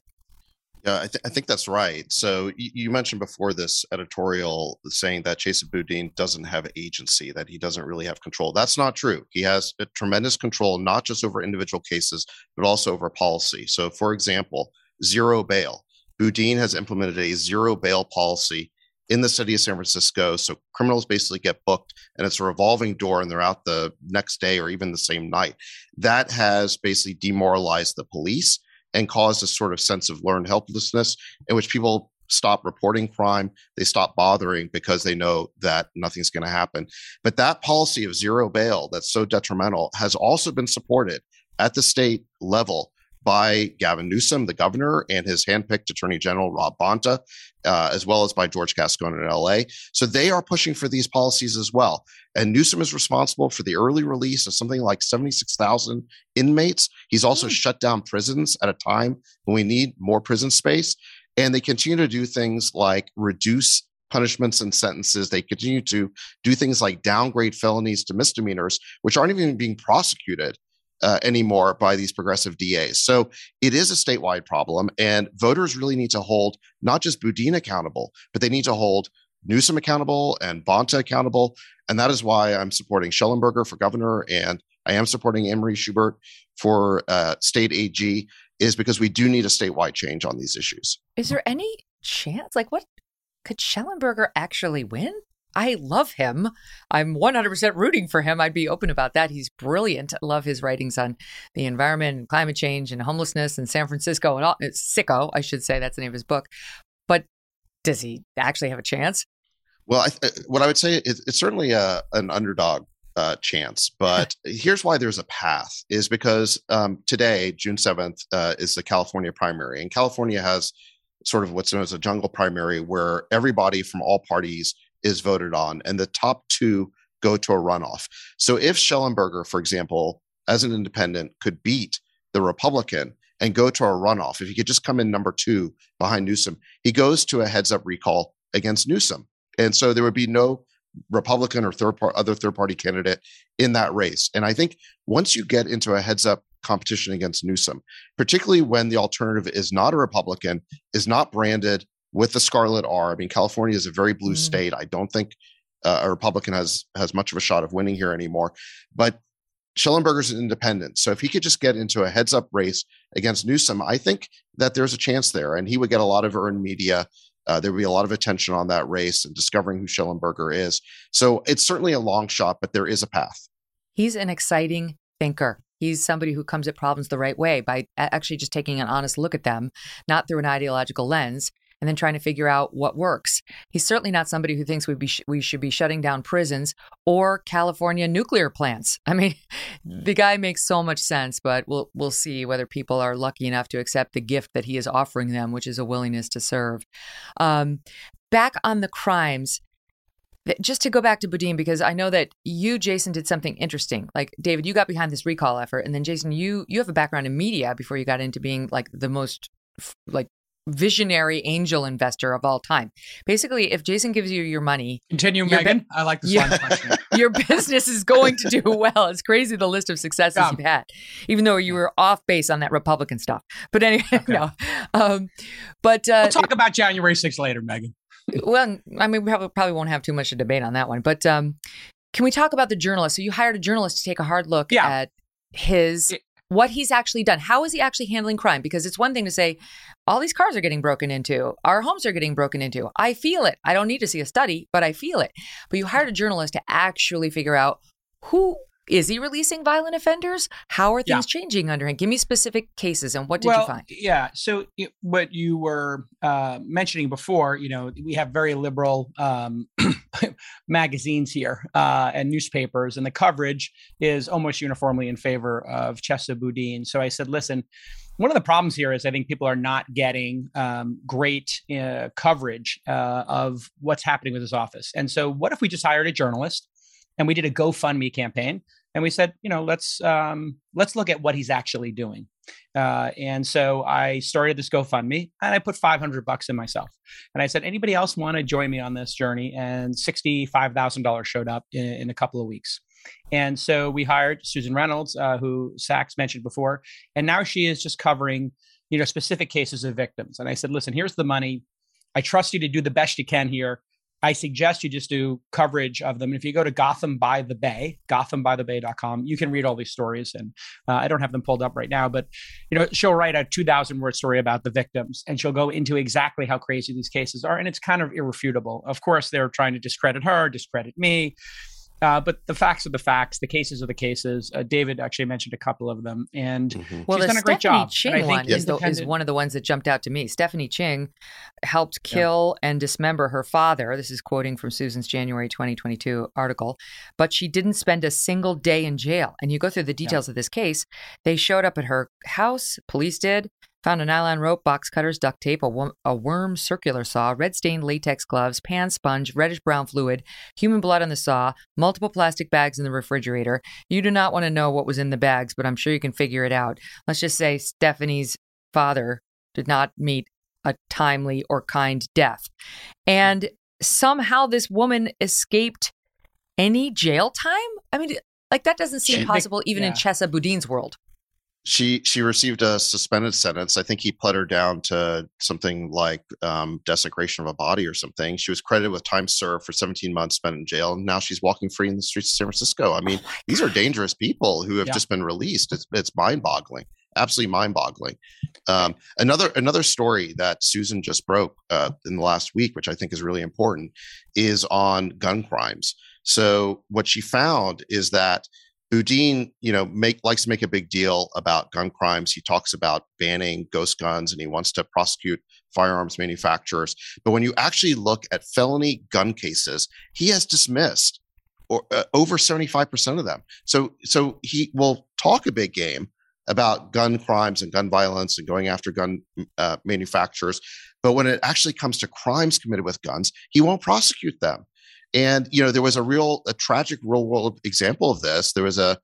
Yeah, I, th- I think that's right. So you, you mentioned before this editorial saying that Chesa Boudin doesn't have agency, that he doesn't really have control. That's not true. He has a tremendous control, not just over individual cases, but also over policy. So, for example, zero bail. Boudin has implemented a zero bail policy in the city of San Francisco. So criminals basically get booked and it's a revolving door and they're out the next day or even the same night. That has basically demoralized the police. and caused a sort of sense of learned helplessness in which people stop reporting crime. They stop bothering because they know that nothing's going to happen. But that policy of zero bail that's so detrimental has also been supported at the state level by Gavin Newsom, the governor, and his handpicked Attorney General, Rob Bonta, uh, as well as by George Gascon in L A. So they are pushing for these policies as well. And Newsom is responsible for the early release of something like seventy-six thousand inmates. He's also mm. shut down prisons at a time when we need more prison space. And they continue to do things like reduce punishments and sentences. They continue to do things like downgrade felonies to misdemeanors, which aren't even being prosecuted Uh, anymore by these progressive D As. So it is a statewide problem, and voters really need to hold not just Boudin accountable, but they need to hold Newsom accountable and Bonta accountable. And that is why I'm supporting Schellenberger for governor, and I am supporting Anne-Marie Schubert for uh, state A G, is because we do need a statewide change on these issues. Is there any chance? Like, what could Schellenberger actually win? I love him. I'm one hundred percent rooting for him. I'd be open about that. He's brilliant. I love his writings on the environment and climate change and homelessness in San Francisco and all. It's Sicko, I should say. That's the name of his book. But does he actually have a chance? Well, I th- what I would say is it's certainly a, an underdog uh, chance. But here's why there's a path is because um, today, June seventh, uh, is the California primary. And California has sort of what's known as a jungle primary where everybody from all parties is voted on, and the top two go to a runoff. So if Schellenberger, for example, as an independent, could beat the Republican and go to a runoff, if he could just come in number two behind Newsom, he goes to a heads-up recall against Newsom. And so there would be no Republican or third par- other third-party candidate in that race. And I think once you get into a heads-up competition against Newsom, particularly when the alternative is not a Republican, is not branded with the scarlet R. I mean, California is a very blue mm. state. I don't think uh, a Republican has has much of a shot of winning here anymore. But Schellenberger's an independent. So if he could just get into a heads-up race against Newsom, I think that there's a chance there. And he would get a lot of earned media. Uh, there would be a lot of attention on that race and discovering who Schellenberger is. So it's certainly a long shot, but there is a path. He's an exciting thinker. He's somebody who comes at problems the right way by actually just taking an honest look at them, not through an ideological lens, and then trying to figure out what works. He's certainly not somebody who thinks we be sh- we should be shutting down prisons or California nuclear plants. I mean, the guy makes so much sense, but we'll we'll see whether people are lucky enough to accept the gift that he is offering them, which is a willingness to serve. Um, back on the crimes, just to go back to Boudin, because I know that you, Jason, did something interesting. Like, David, you got behind this recall effort. And then, Jason, you you have a background in media before you got into being like the most like visionary angel investor of all time. Basically, if Jason gives you your money, continue, your Megan. Bi- I like this your, line question. Your business is going to do well. It's crazy the list of successes yeah. you've had, even though you were off base on that Republican stuff. But anyway, okay. no. Um, but uh, we'll talk about January sixth later, Megan. Well, I mean, we probably won't have too much of a debate on that one. But um, can we talk about the journalist? So you hired a journalist to take a hard look yeah. at his. It- what he's actually done. How is he actually handling crime? Because it's one thing to say, all these cars are getting broken into. Our homes are getting broken into. I feel it. I don't need to see a study, but I feel it. But you hired a journalist to actually figure out, who is he releasing violent offenders? How are things yeah. changing under him? Give me specific cases. And what did well, you find? Yeah. So it, what you were uh, mentioning before, you know, we have very liberal um, magazines here uh, and newspapers, and the coverage is almost uniformly in favor of Chesa Boudin. So I said, listen, one of the problems here is I think people are not getting um, great uh, coverage uh, of what's happening with his office. And so what if we just hired a journalist? And we did a GoFundMe campaign, and we said, you know, let's um, let's look at what he's actually doing. Uh, and so I started this GoFundMe, and I put five hundred bucks in myself. And I said, anybody else want to join me on this journey? And sixty-five thousand dollars showed up in, in a couple of weeks. And so we hired Susan Reynolds, uh, who Sachs mentioned before, and now she is just covering, you know, specific cases of victims. And I said, listen, here's the money. I trust you to do the best you can here. I suggest you just do coverage of them. And if you go to Gotham by the Bay, gotham by the bay dot com, you can read all these stories. And uh, I don't have them pulled up right now, but you know, she'll write a two thousand word story about the victims, and she'll go into exactly how crazy these cases are. And it's kind of irrefutable. Of course, they're trying to discredit her, discredit me. Uh, but the facts are the facts. The cases are the cases. Uh, David actually mentioned a couple of them. And mm-hmm. well, she's done a great job. Ching and I think is, the, is one of the ones that jumped out to me. Stephanie Ching helped kill yeah. and dismember her father. This is quoting from Susan's January twenty twenty-two article. But she didn't spend a single day in jail. And you go through the details yeah. of this case. They showed up at her house. Police did. Found a nylon rope, box cutters, duct tape, a, wom- a worm circular saw, red-stained latex gloves, pan sponge, reddish-brown fluid, human blood on the saw, multiple plastic bags in the refrigerator. You do not want to know what was in the bags, but I'm sure you can figure it out. Let's just say Stephanie's father did not meet a timely or kind death. And somehow this woman escaped any jail time? I mean, like that doesn't seem possible even yeah. in Chesa Boudin's world. She she received a suspended sentence. I think he pled her down to something like um, desecration of a body or something. She was credited with time served for seventeen months spent in jail. And now she's walking free in the streets of San Francisco. I mean, oh these are dangerous people who have yeah. just been released. It's, it's mind-boggling, absolutely mind-boggling. Um, another another story that Susan just broke uh, in the last week, which I think is really important, is on gun crimes. So what she found is that Boudin, you know, make, likes to make a big deal about gun crimes. He talks about banning ghost guns and he wants to prosecute firearms manufacturers. But when you actually look at felony gun cases, he has dismissed or, uh, over seventy-five percent of them. So, so he will talk a big game about gun crimes and gun violence and going after gun uh, manufacturers. But when it actually comes to crimes committed with guns, he won't prosecute them. And, you know, there was a real, a tragic real world example of this. There was a,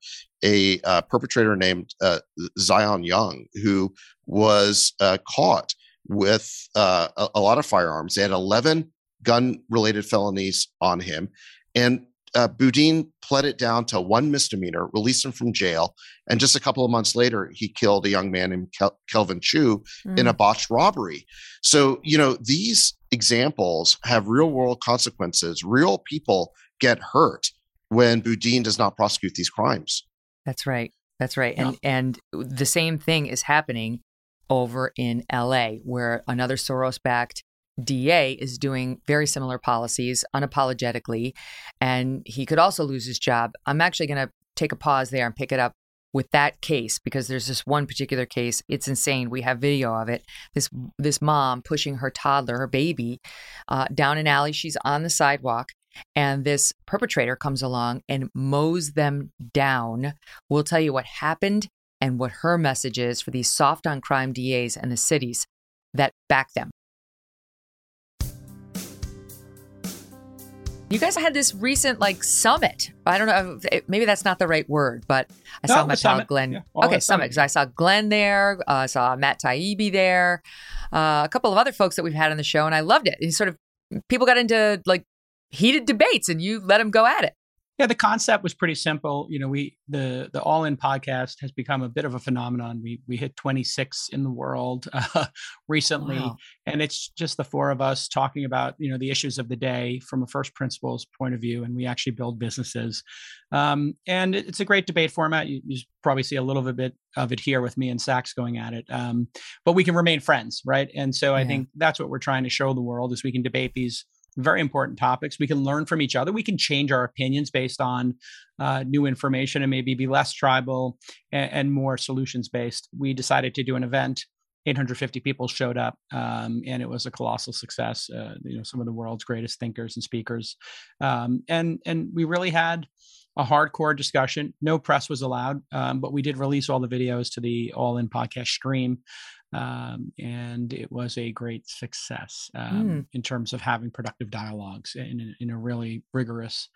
a uh, perpetrator named uh, Zion Young who was uh, caught with uh, a, a lot of firearms. They had eleven gun related felonies on him. And uh, Boudin pled it down to one misdemeanor, released him from jail. And just a couple of months later, he killed a young man named Kel- Kelvin Chu mm. in a botched robbery. So, you know, these examples have real world consequences. Real people get hurt when Boudin does not prosecute these crimes. That's right. That's right. Yeah. And and the same thing is happening over in L A, where another Soros-backed D A is doing very similar policies unapologetically. And he could also lose his job. I'm actually going to take a pause there and pick it up with that case, because there's this one particular case. It's insane. We have video of it. This this mom pushing her toddler, her baby, uh, down an alley. She's on the sidewalk and this perpetrator comes along and mows them down. We'll tell you what happened and what her message is for these soft on crime D As and the cities that back them. You guys had this recent like summit. I don't know. If, maybe that's not the right word, but I no, saw my pal Glenn. Yeah, okay, summit. Because I saw Glenn there. Uh, I saw Matt Taibbi there. Uh, a couple of other folks that we've had on the show, and I loved it. He sort of people got into like heated debates, and you let them go at it. Yeah, the concept was pretty simple. You know, we the the All In podcast has become a bit of a phenomenon. We we hit twenty-six in the world uh, recently, wow. and it's just the four of us talking about you know the issues of the day from a first principles point of view. And we actually build businesses, um, and it, it's a great debate format. You, you probably see a little bit of it here with me and Sachs going at it, um, but we can remain friends, right? And so yeah. I think that's what we're trying to show the world is we can debate these very important topics. We can learn from each other. We can change our opinions based on uh, new information and maybe be less tribal and, and more solutions-based. We decided to do an event. eight hundred fifty people showed up, um, and it was a colossal success. Uh, you know, some of the world's greatest thinkers and speakers. Um, and and we really had a hardcore discussion. No press was allowed, um, but we did release all the videos to the All In podcast stream. Um, and it was a great success um, mm. in terms of having productive dialogues in, in a really rigorous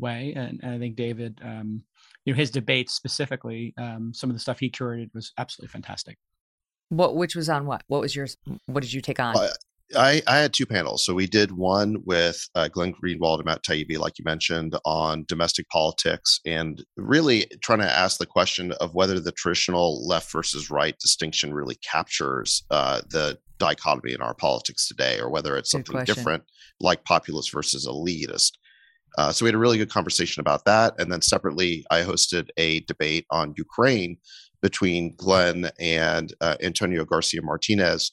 way. And, and I think David, um, you know, his debates specifically, um, some of the stuff he curated was absolutely fantastic. What, which was on what? What was yours? What did you take on? Uh, I, I had two panels. So we did one with uh, Glenn Greenwald and Matt Taibbi, like you mentioned, on domestic politics and really trying to ask the question of whether the traditional left versus right distinction really captures uh, the dichotomy in our politics today, or whether it's something different like populist versus elitist. Uh, so we had a really good conversation about that. And then separately, I hosted a debate on Ukraine between Glenn and uh, Antonio Garcia Martinez.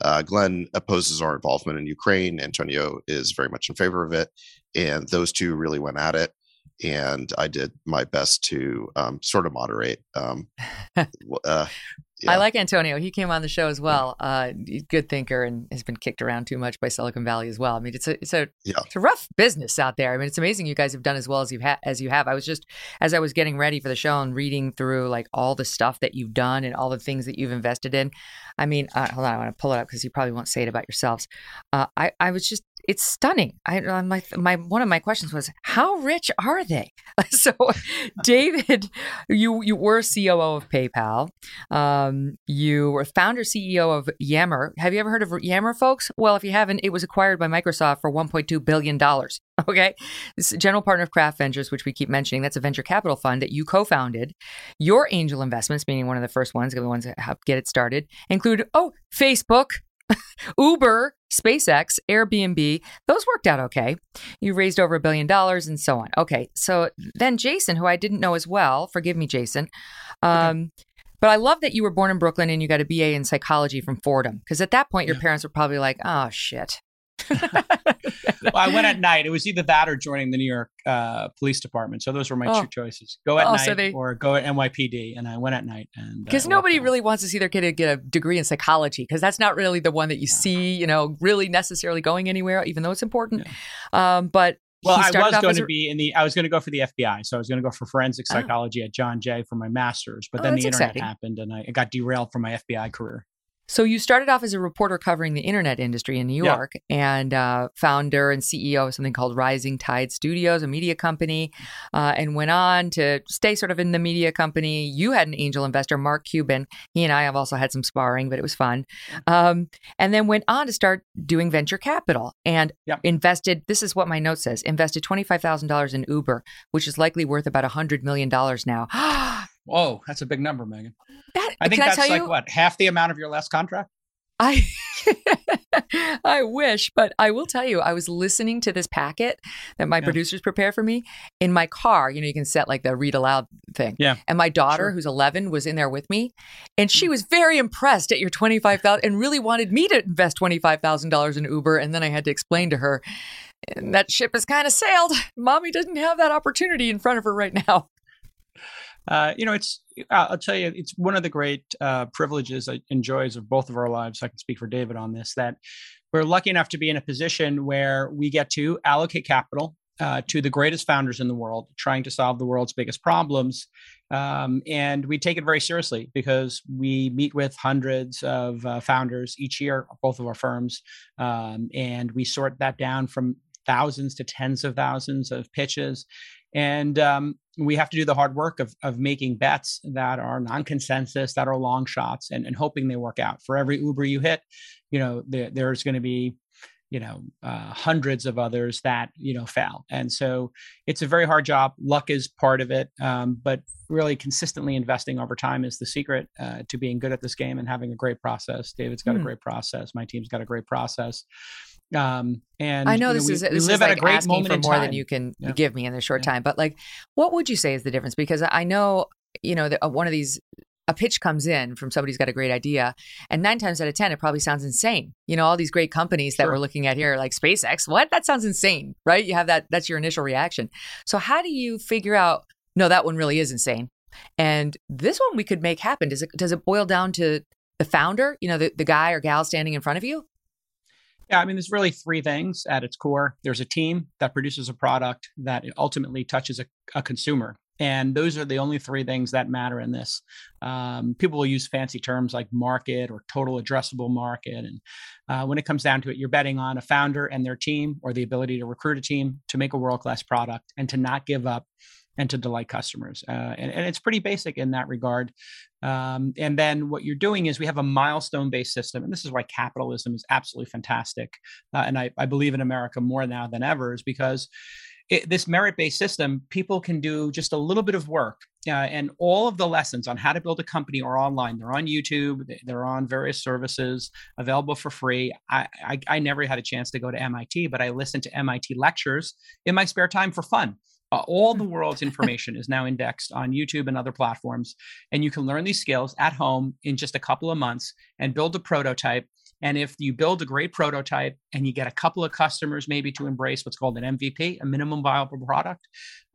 Uh, Glenn opposes our involvement in Ukraine. Antonio is very much in favor of it. And those two really went at it. And I did my best to um, sort of moderate. Um, uh, yeah. I like Antonio. He came on the show as well. Uh, good thinker, and has been kicked around too much by Silicon Valley as well. I mean, it's a it's a, yeah. it's a rough business out there. I mean, it's amazing you guys have done as well as you've ha- as you have. I was just, as I was getting ready for the show and reading through like all the stuff that you've done and all the things that you've invested in. I mean, uh, hold on, I want to pull it up because you probably won't say it about yourselves. Uh, I I was just. It's stunning. I, my, my, one of my questions was, how rich are they? So, David, you you were C O O of PayPal. Um, you were founder C E O of Yammer. Have you ever heard of Yammer, folks? Well, if you haven't, it was acquired by Microsoft for one point two billion dollars. Okay. This is general partner of Craft Ventures, which we keep mentioning. That's a venture capital fund that you co-founded. Your angel investments, meaning one of the first ones, the ones that helped get it started, include, oh, Facebook, Uber, SpaceX, Airbnb. Those worked out okay. You raised over a billion dollars and so on. Okay. So then Jason, who I didn't know as well, forgive me, Jason. Um, okay. But I love that you were born in Brooklyn and you got a B A in psychology from Fordham. Because at that point, your yeah. parents were probably like, oh, shit. Well, I went at night. It was either that or joining the New York uh, police department. So those were my oh. two choices. Go at oh, night so they... or go at N Y P D. And I went at night. And because uh, nobody really out. wants to see their kid get a degree in psychology, because that's not really the one that you yeah. see, you know, really necessarily going anywhere, even though it's important. Yeah. Um, but well, I was going a... to be in the I was going to go for the F B I. So I was going to go for forensic psychology oh. at John Jay for my master's. But oh, then the internet exciting. happened and I, I got derailed from my F B I career. So you started off as a reporter covering the internet industry in New York yeah. and uh, founder and C E O of something called Rising Tide Studios, a media company, uh, and went on to stay sort of in the media company. You had an angel investor, Mark Cuban. He and I have also had some sparring, but it was fun. Um, and then went on to start doing venture capital and yeah. invested, this is what my note says, invested twenty-five thousand dollars in Uber, which is likely worth about one hundred million dollars now. Whoa, that's a big number, Megyn. That, I think that's I like you, what, half the amount of your last contract? I I wish, but I will tell you, I was listening to this packet that my yeah. producers prepare for me in my car. You know, you can set like the read aloud thing. Yeah. And my daughter, sure. who's eleven, was in there with me. And she was very impressed at your twenty-five thousand dollars and really wanted me to invest twenty-five thousand dollars in Uber. And then I had to explain to her, and that ship has kind of sailed. Mommy doesn't have that opportunity in front of her right now. Uh, you know, it's, I'll tell you, it's one of the great uh, privileges and joys of both of our lives. I can speak for David on this, that we're lucky enough to be in a position where we get to allocate capital uh, to the greatest founders in the world, trying to solve the world's biggest problems. Um, and we take it very seriously because we meet with hundreds of uh, founders each year, both of our firms. Um, and we sort that down from thousands to tens of thousands of pitches. And um, we have to do the hard work of of making bets that are non-consensus, that are long shots, and, and hoping they work out. For every Uber you hit, you know, there, there's going to be, you know, uh, hundreds of others that, you know, fail. And so it's a very hard job. Luck is part of it. Um, but really consistently investing over time is the secret uh, to being good at this game and having a great process. David's got mm. a great process. My team's got a great process. Um, and I know, you know this we, is, we this live is at like a great asking moment for more than you can yeah. give me in a short yeah. time, but like, what would you say is the difference? Because I know, you know, that one of these, a pitch comes in from somebody who's got a great idea, and nine times out of ten, it probably sounds insane. You know, all these great companies that sure. we're looking at here, like SpaceX, what? That sounds insane, right? You have that, that's your initial reaction. So how do you figure out, no, that one really is insane. And this one we could make happen. Does it, does it boil down to the founder, you know, the, the guy or gal standing in front of you? Yeah, I mean, there's really three things at its core. There's a team that produces a product that ultimately touches a, a consumer. And those are the only three things that matter in this. Um, people will use fancy terms like market or total addressable market. And uh, when it comes down to it, you're betting on a founder and their team, or the ability to recruit a team, to make a world-class product, and to not give up, and to delight customers. Uh, and, and it's pretty basic in that regard. Um, and then what you're doing is we have a milestone-based system. And this is why capitalism is absolutely fantastic. Uh, and I, I believe in America more now than ever, is because it, this merit-based system, people can do just a little bit of work. Uh, and all of the lessons on how to build a company are online. They're on YouTube. They're on various services available for free. I, I, I never had a chance to go to M I T, but I listened to M I T lectures in my spare time for fun. Uh, all the world's information is now indexed on YouTube and other platforms, and you can learn these skills at home in just a couple of months and build a prototype And if you build a great prototype and you get a couple of customers maybe to embrace what's called an M V P, a minimum viable product,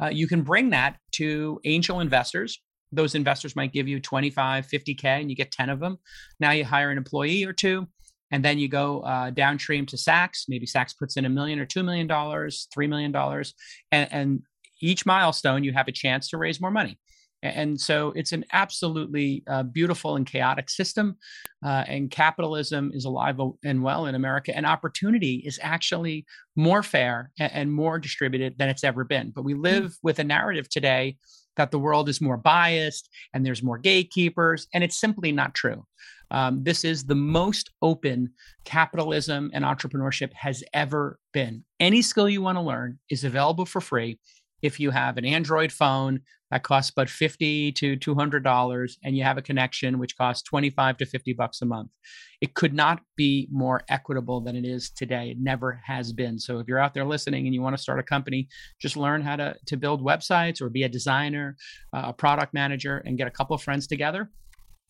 uh, you can bring that to angel investors. Those investors might give you twenty-five, fifty K, and you get ten of them. Now you hire an employee or two, and then you go uh, downstream to Sachs. Maybe Sachs puts in a million or two million dollars, three million dollars. And, and each milestone, you have a chance to raise more money. And so it's an absolutely uh, beautiful and chaotic system. Uh, and capitalism is alive and well in America. And opportunity is actually more fair and, and more distributed than it's ever been. But we live with a narrative today that the world is more biased and there's more gatekeepers. And it's simply not true. Um, this is the most open capitalism and entrepreneurship has ever been. Any skill you want to learn is available for free. If you have an Android phone that costs but fifty to two hundred dollars and you have a connection which costs twenty-five to fifty bucks a month, it could not be more equitable than it is today. It never has been. So if you're out there listening and you want to start a company, just learn how to, to build websites or be a designer, uh, a product manager, and get a couple of friends together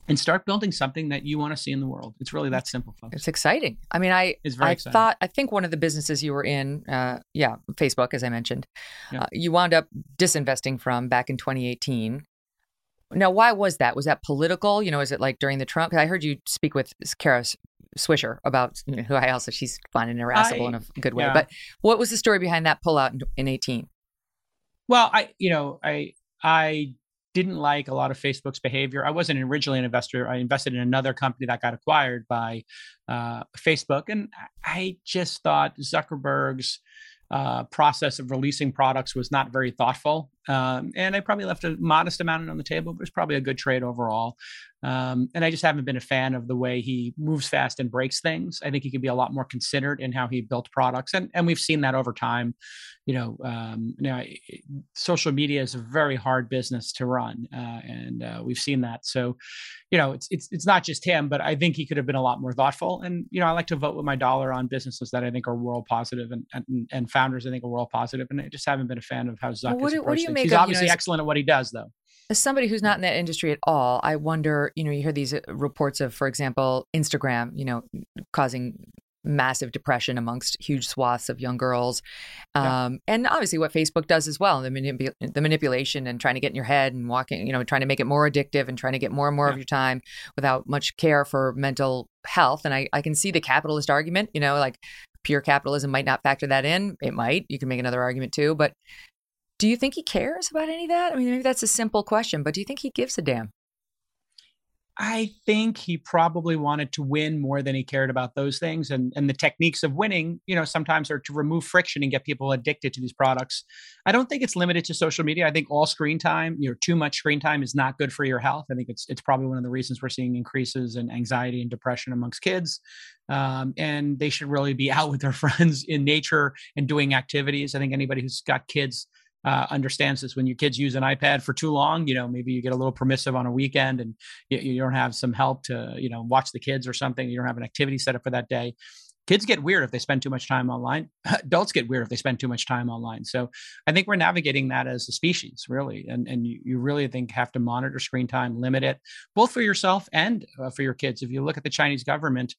and start building something that you want to see in the world. It's really that simple, folks. It's exciting. I mean, I, it's very I exciting. thought, I think one of the businesses you were in, uh, yeah, Facebook, as I mentioned, yeah. uh, you wound up disinvesting from back in twenty eighteen. Now, why was that? Was that political? You know, is it like during the Trump? I heard you speak with Kara Swisher about, you know, who I also, she's fun and irascible I, in a good way. Yeah. But what was the story behind that pullout in, in eighteen? Well, I, you know, I, I, didn't like a lot of Facebook's behavior. I wasn't originally an investor. I invested in another company that got acquired by uh, Facebook. And I just thought Zuckerberg's uh, process of releasing products was not very thoughtful. Um, and I probably left a modest amount on the table, but it was probably a good trade overall. Um, and I just haven't been a fan of the way he moves fast and breaks things. I think he could be a lot more considered in how he built products. And, and we've seen that over time. You know, um, now social media is a very hard business to run. Uh, and uh, we've seen that. So, you know, it's, it's, it's not just him, but I think he could have been a lot more thoughtful. And, you know, I like to vote with my dollar on businesses that I think are world positive and, and, and founders I think are world positive. And I just haven't been a fan of how Zuck well, is approaching. He's up, obviously you know, excellent at what he does, though. As somebody who's not in that industry at all, I wonder, you know, you hear these reports of, for example, Instagram, you know, causing massive depression amongst huge swaths of young girls. Um, yeah. And obviously what Facebook does as well, the, manip- the manipulation and trying to get in your head and walking, you know, trying to make it more addictive and trying to get more and more yeah. of your time without much care for mental health. And I, I can see the capitalist argument, you know, like pure capitalism might not factor that in. It might. You can make another argument, too. But do you think he cares about any of that? I mean, maybe that's a simple question, but do you think he gives a damn? I think he probably wanted to win more than he cared about those things. And, and the techniques of winning, you know, sometimes are to remove friction and get people addicted to these products. I don't think it's limited to social media. I think all screen time, you know, too much screen time is not good for your health. I think it's it's probably one of the reasons we're seeing increases in anxiety and depression amongst kids. Um, and they should really be out with their friends in nature and doing activities. I think anybody who's got kids Uh, understands this. When your kids use an iPad for too long, you know, maybe you get a little permissive on a weekend and you, you don't have some help to, you know, watch the kids or something. You don't have an activity set up for that day. Kids get weird if they spend too much time online. Adults get weird if they spend too much time online. So I think we're navigating that as a species, really. And, and you, you really think have to monitor screen time, limit it, both for yourself and uh, for your kids. If you look at the Chinese government,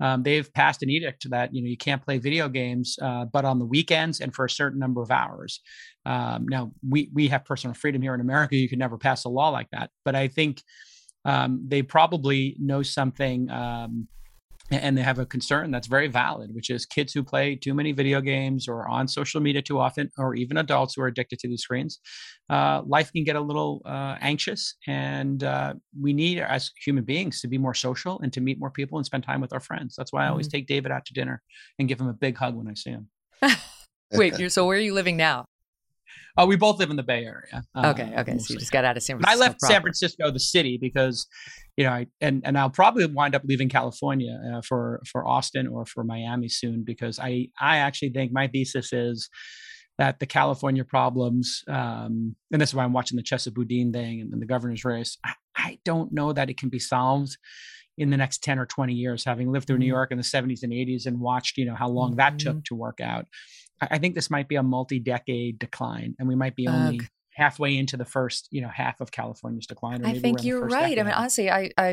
Um, they've passed an edict that, you know, you can't play video games, uh, but on the weekends and for a certain number of hours. Um, now, we we have personal freedom here in America. You could never pass a law like that. But I think um, they probably know something um, and they have a concern that's very valid, which is kids who play too many video games or on social media too often, or even adults who are addicted to these screens. Uh, life can get a little uh, anxious, and uh, we need as human beings to be more social and to meet more people and spend time with our friends. That's why I always mm-hmm. take David out to dinner and give him a big hug when I see him. Wait, you're, so where are you living now? Uh, we both live in the Bay Area. Uh, okay, okay. So you just got out of San Francisco. I left San Francisco, the city, because, you know, I, and and I'll probably wind up leaving California uh, for for Austin or for Miami soon, because I I actually think my thesis is that the California problems, um, and this is why I'm watching the Chesa Boudin thing and, and the governor's race. I, I don't know that it can be solved in the next ten or twenty years. Having lived through New York in the seventies and eighties and watched, you know, how long mm-hmm. that took to work out. I think this might be a multi-decade decline, and we might be only Ugh. halfway into the first, you know, half of California's decline. Or maybe I think you're right. Decade. I mean, honestly, I, I,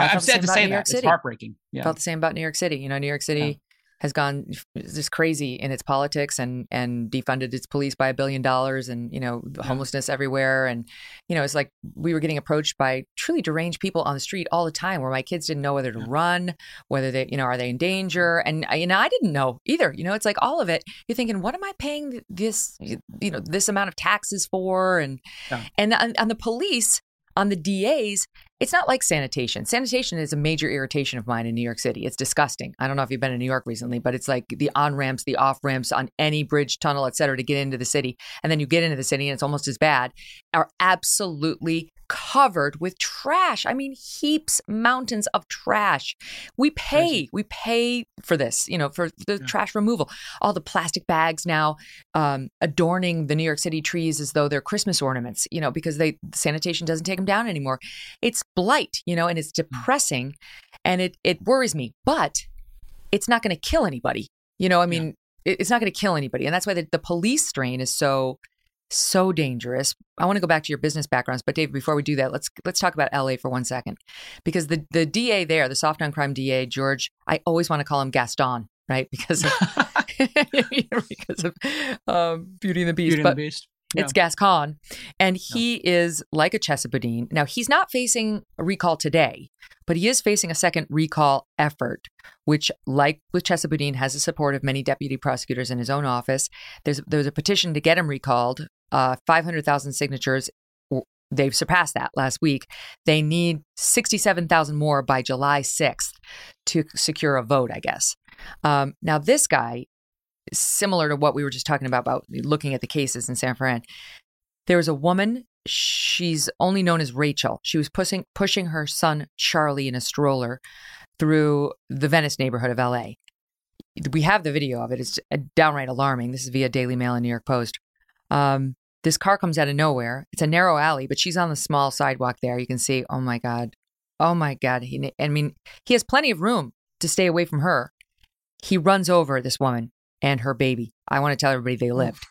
I I'm sad to say that. It's heartbreaking. Yeah. I felt the same about New York City. You know, New York City yeah. has gone just crazy in its politics and, and defunded its police by a billion dollars and, you know, yeah. homelessness everywhere. And, you know, it's like we were getting approached by truly deranged people on the street all the time where my kids didn't know whether to yeah. run, whether they, you know, are they in danger? And, you know, I didn't know either. You know, it's like all of it. You're thinking, what am I paying this, you know, this amount of taxes for? And, yeah. and on, on the police, on the D As, it's not like sanitation. Sanitation is a major irritation of mine in New York City. It's disgusting. I don't know if you've been in New York recently, but it's like the on-ramps, the off-ramps on any bridge, tunnel, et cetera, to get into the city. And then you get into the city and it's almost as bad, are absolutely covered with trash. I mean, heaps, mountains of trash. We pay, Crazy. we pay for this, you know, for the yeah. trash removal. All the plastic bags now um, adorning the New York City trees as though they're Christmas ornaments, you know, because they sanitation doesn't take them down anymore. It's blight, you know, and it's depressing and it, it worries me, but it's not going to kill anybody. You know, I mean, yeah. it, it's not going to kill anybody. And that's why the, the police strain is so So dangerous. I want to go back to your business backgrounds, but Dave, before we do that, let's let's talk about L A for one second, because the the D A there, the soft on crime D A, George, I always want to call him Gaston, right? Because of, because of um, Beauty and the Beast, Beauty but and the Beast. Yeah. It's Gascon, and he yeah. is like a Chesa Boudin. Now he's not facing a recall today, but he is facing a second recall effort, which, like with Chesa Boudin, has the support of many deputy prosecutors in his own office. There's there's a petition to get him recalled. Uh, five hundred thousand signatures. They've surpassed that last week. They need sixty-seven thousand more by July sixth to secure a vote, I guess. Um, now, this guy, similar to what we were just talking about, about looking at the cases in San Fran, there was a woman. She's only known as Rachel. She was pushing, pushing her son, Charlie, in a stroller through the Venice neighborhood of L A. We have the video of it. It's downright alarming. This is via Daily Mail and New York Post. Um, this car comes out of nowhere. It's a narrow alley, but she's on the small sidewalk there. You can see, oh my God. Oh my God. He, I mean, he has plenty of room to stay away from her. He runs over this woman and her baby. I want to tell everybody they lived.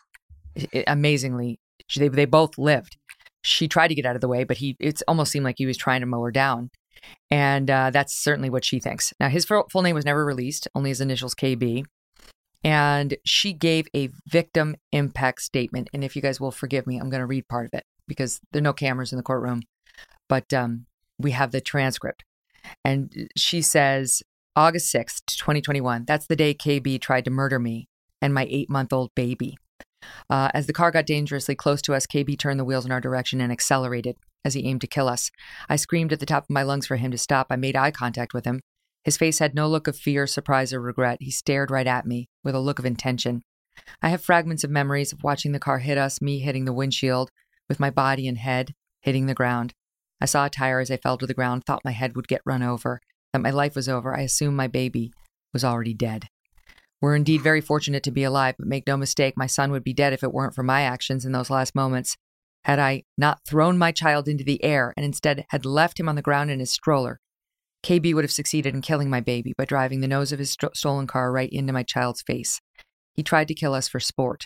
It, it, amazingly, they, they both lived. She tried to get out of the way, but he, it's almost seemed like he was trying to mow her down. And uh, that's certainly what she thinks. Now, his full name was never released, only his initials K B. And she gave a victim impact statement. And if you guys will forgive me, I'm going to read part of it because there are no cameras in the courtroom. But um, we have the transcript. And she says, August sixth, twenty twenty-one, that's the day K B tried to murder me and my eight-month-old baby. Uh, as the car got dangerously close to us, K B turned the wheels in our direction and accelerated as he aimed to kill us. I screamed at the top of my lungs for him to stop. I made eye contact with him. His face had no look of fear, surprise, or regret. He stared right at me with a look of intention. I have fragments of memories of watching the car hit us, me hitting the windshield, with my body and head hitting the ground. I saw a tire as I fell to the ground, thought my head would get run over, that my life was over. I assumed my baby was already dead. We're indeed very fortunate to be alive, but make no mistake, my son would be dead if it weren't for my actions in those last moments. Had I not thrown my child into the air and instead had left him on the ground in his stroller, K B would have succeeded in killing my baby by driving the nose of his st- stolen car right into my child's face. He tried to kill us for sport.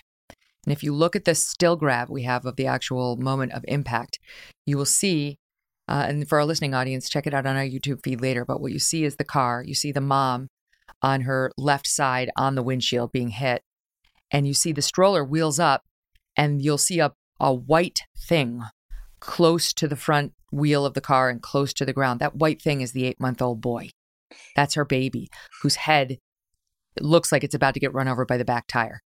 And if you look at the still grab we have of the actual moment of impact, you will see, uh, and for our listening audience, check it out on our YouTube feed later, but what you see is the car. You see the mom on her left side on the windshield being hit. And you see the stroller wheels up and you'll see a, a white thing close to the front wheel of the car and close to the ground. That white thing is the eight-month-old boy. That's her baby, whose head looks like it's about to get run over by the back tire.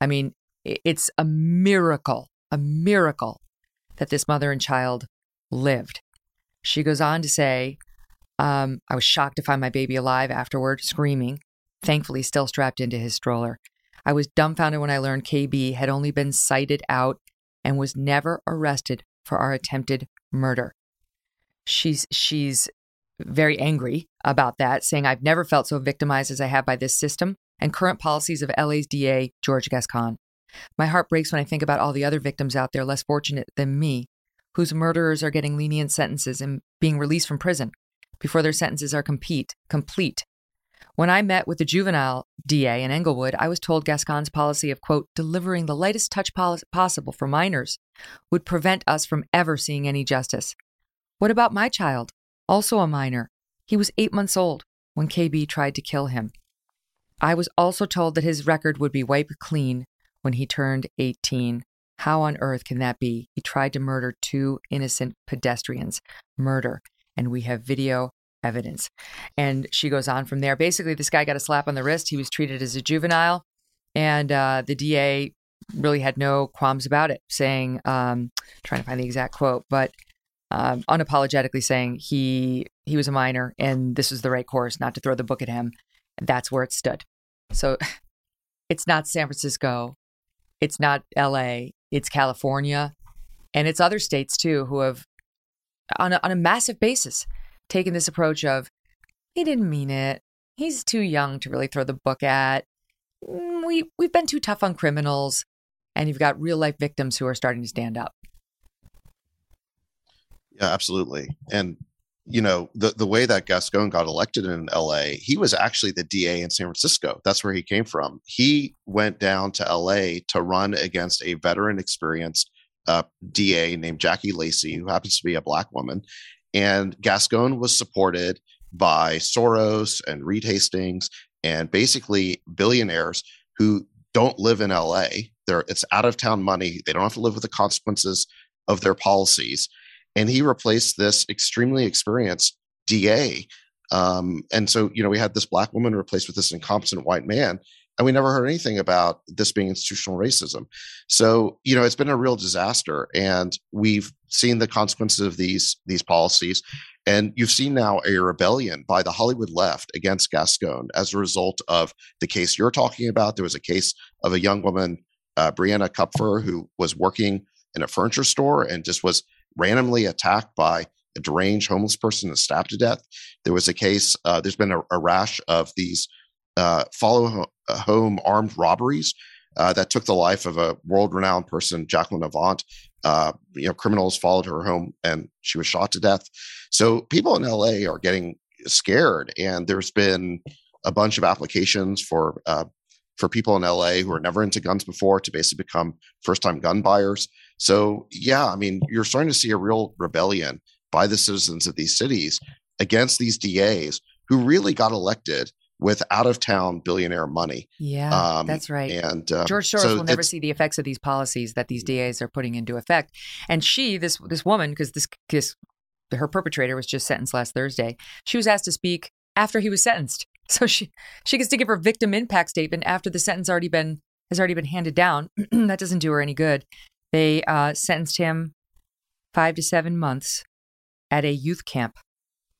I mean, it's a miracle, a miracle that this mother and child lived. She goes on to say, um, I was shocked to find my baby alive afterward, screaming, thankfully still strapped into his stroller. I was dumbfounded when I learned K B had only been cited out and was never arrested for our attempted murder. She's she's very angry about that, saying, I've never felt so victimized as I have by this system and current policies of L A's D A, George Gascon. My heart breaks when I think about all the other victims out there less fortunate than me, whose murderers are getting lenient sentences and being released from prison before their sentences are complete. complete. When I met with the juvenile D A in Englewood, I was told Gascon's policy of, quote, delivering the lightest touch pol- possible for minors would prevent us from ever seeing any justice. What about my child, also a minor, He was eight months old when K B tried to kill him. I was also told that his record would be wiped clean when he turned eighteen. How on earth can that be? He tried to murder two innocent pedestrians. Murder. And we have video evidence. And she goes on from there. Basically, this guy got a slap on the wrist. He was treated as a juvenile. And uh, the D A really had no qualms about it, saying, um, trying to find the exact quote, but um, unapologetically saying he he was a minor and this was the right course, not to throw the book at him. That's where it stood. So it's not San Francisco. It's not L A. It's California. And it's other states, too, who have, on a, on a massive basis, taken this approach of, he didn't mean it. He's too young to really throw the book at. We, we've been too tough on criminals. And you've got real life victims who are starting to stand up. Yeah, absolutely. And you know, the, the way that Gascon got elected in L A, he was actually the D A in San Francisco. That's where he came from. He went down to L A to run against a veteran experienced uh, D A named Jackie Lacey, who happens to be a Black woman. And Gascon was supported by Soros and Reed Hastings and basically billionaires who don't live in L A. They're, it's out of town money. They don't have to live with the consequences of their policies. And he replaced this extremely experienced D A. Um, and so, you know, we had this Black woman replaced with this incompetent white man, and we never heard anything about this being institutional racism. So, you know, it's been a real disaster, and we've seen the consequences of these, these policies. And you've seen now a rebellion by the Hollywood left against Gascon as a result of the case you're talking about. There was a case of a young woman, uh, Brianna Kupfer, who was working in a furniture store and just was randomly attacked by a deranged homeless person and stabbed to death. There was a case, uh, there's been a, a rash of these uh, follow ho- home armed robberies uh, that took the life of a world-renowned person, Jacqueline Avant. Uh, you know, criminals followed her home and she was shot to death. So people in L A are getting scared, and there's been a bunch of applications for uh, for people in L A who are never into guns before to basically become first-time gun buyers. So, yeah, I mean, you're starting to see a real rebellion by the citizens of these cities against these D As who really got elected with out-of-town billionaire money. Yeah, um, that's right. And um, George Soros so will never see the effects of these policies that these D As are putting into effect. And she, this this woman, because this, this her perpetrator was just sentenced last Thursday, she was asked to speak after he was sentenced. So she she gets to give her victim impact statement after the sentence already been has already been handed down. That doesn't do her any good. They uh, sentenced him five to seven months at a youth camp,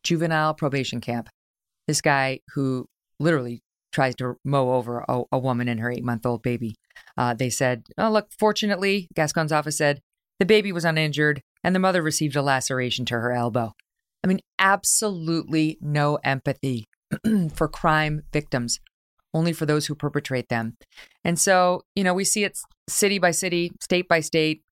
juvenile probation camp. This guy who literally tries to mow over a, a woman and her eight-month-old baby. Uh, they said, oh, look, fortunately, Gascon's office said, the baby was uninjured and the mother received a laceration to her elbow. I mean, absolutely no empathy for crime victims, only for those who perpetrate them. And so, you know, we see it city by city, state by state.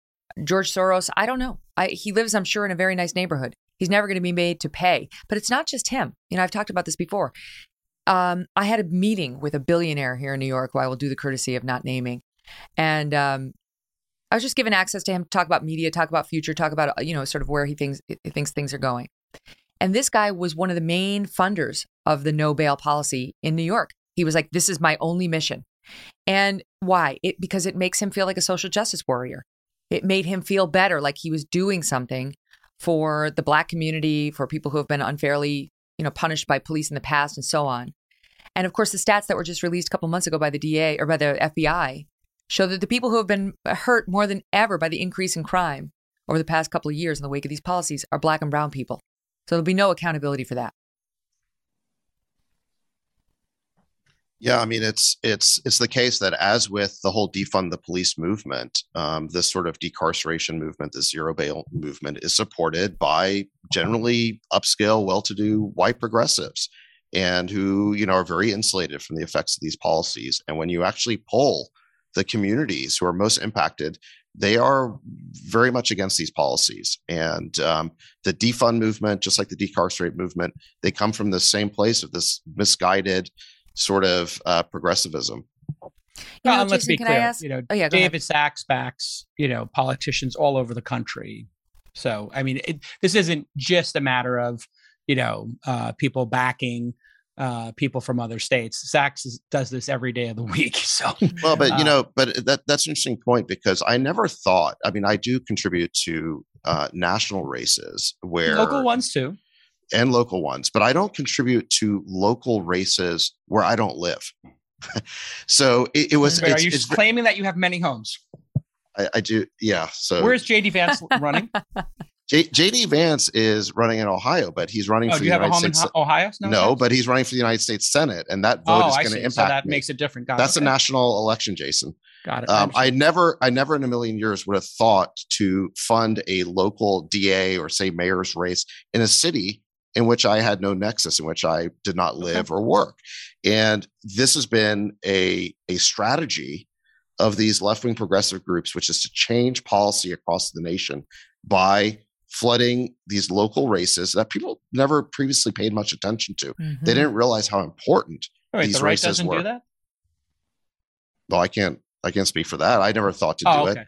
George Soros, I don't know. I, he lives, I'm sure, in a very nice neighborhood. He's never going to be made to pay. But it's not just him. You know, I've talked about this before. Um, I had a meeting with a billionaire here in New York, who I will do the courtesy of not naming. And um, I was just given access to him to talk about media, talk about future, talk about, you know, sort of where he thinks, he thinks things are going. And this guy was one of the main funders of the no bail policy in New York. He was like, this is my only mission. And why? It, because it makes him feel like a social justice warrior. It made him feel better, like he was doing something for the Black community, for people who have been unfairly, you know, punished by police in the past and so on. And of course, the stats that were just released a couple months ago by the D A or by the F B I show that the people who have been hurt more than ever by the increase in crime over the past couple of years in the wake of these policies are Black and brown people. So there'll be no accountability for that. Yeah, I mean, it's it's it's the case that as with the whole defund the police movement, um, this sort of decarceration movement, the zero bail movement is supported by generally upscale, well-to-do white progressives and who, you know, are very insulated from the effects of these policies. And when you actually poll the communities who are most impacted, they are very much against these policies. And um, the defund movement, just like the decarcerate movement, they come from the same place of this misguided sort of uh, progressivism. You know, um, Jason, let's be clear. You know, oh, yeah, David Sachs backs you know politicians all over the country. So I mean, it, this isn't just a matter of you know, uh, people backing uh, people from other states. Sachs is, does this every day of the week. So well, but you know, but that that's an interesting point, because I never thought. I mean, I do contribute to uh, national races where local ones too, and local ones, but I don't contribute to local races where I don't live. So it, it was. Wait, it's, are you it's, claiming that you have many homes? I, I do. Yeah. So where's J D Vance running? J- J D Vance is running in Ohio, but he's running oh, for the United States. Do you have a home in Ohio? No, no but he's running for the United States Senate, and that vote oh, is going to impact. So that me. Makes it different. Got That's it. A national election, Jason. Got it. Um, I never, I never in a million years would have thought to fund a local D A or say mayor's race in a city in which I had no nexus, in which I did not live okay. or work, and this has been a a strategy of these left-wing progressive groups, which is to change policy across the nation by flooding these local races that people never previously paid much attention to. Mm-hmm. They didn't realize how important Wait, these the right races doesn't were. Do that? Well, I can't. I can't speak for that. I never thought to oh, do okay. it.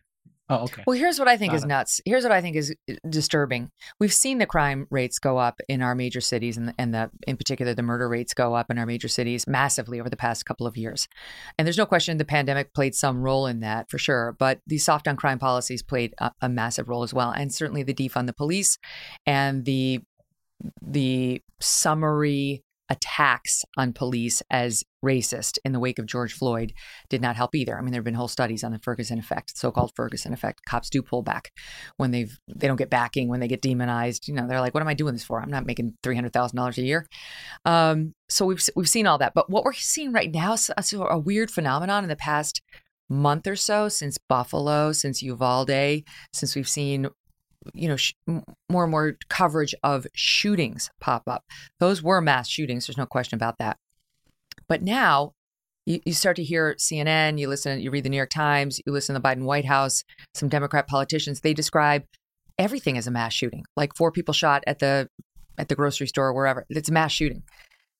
Oh, okay. Well, here's what I think Got is it. nuts. Here's what I think is disturbing. We've seen the crime rates go up in our major cities, and the, and the in particular the murder rates go up in our major cities massively over the past couple of years. And there's no question the pandemic played some role in that for sure. But the soft on crime policies played a, a massive role as well, and certainly the defund the police and the the summary attacks on police as racist in the wake of George Floyd did not help either. I mean, there have been whole studies on the Ferguson effect, so-called Ferguson effect. Cops do pull back when they've, they don't get backing, when they get demonized. You know, they're like, what am I doing this for? I'm not making three hundred thousand dollars a year. Um, so we've, we've seen all that. But what we're seeing right now is a, a weird phenomenon in the past month or so, since Buffalo, since Uvalde, since we've seen you know, sh- more and more coverage of shootings pop up. Those were mass shootings. There's no question about that. But now you, you start to hear C N N, you listen, you read the New York Times, you listen to the Biden White House, some Democrat politicians, they describe everything as a mass shooting, like four people shot at the at the grocery store or wherever. It's a mass shooting.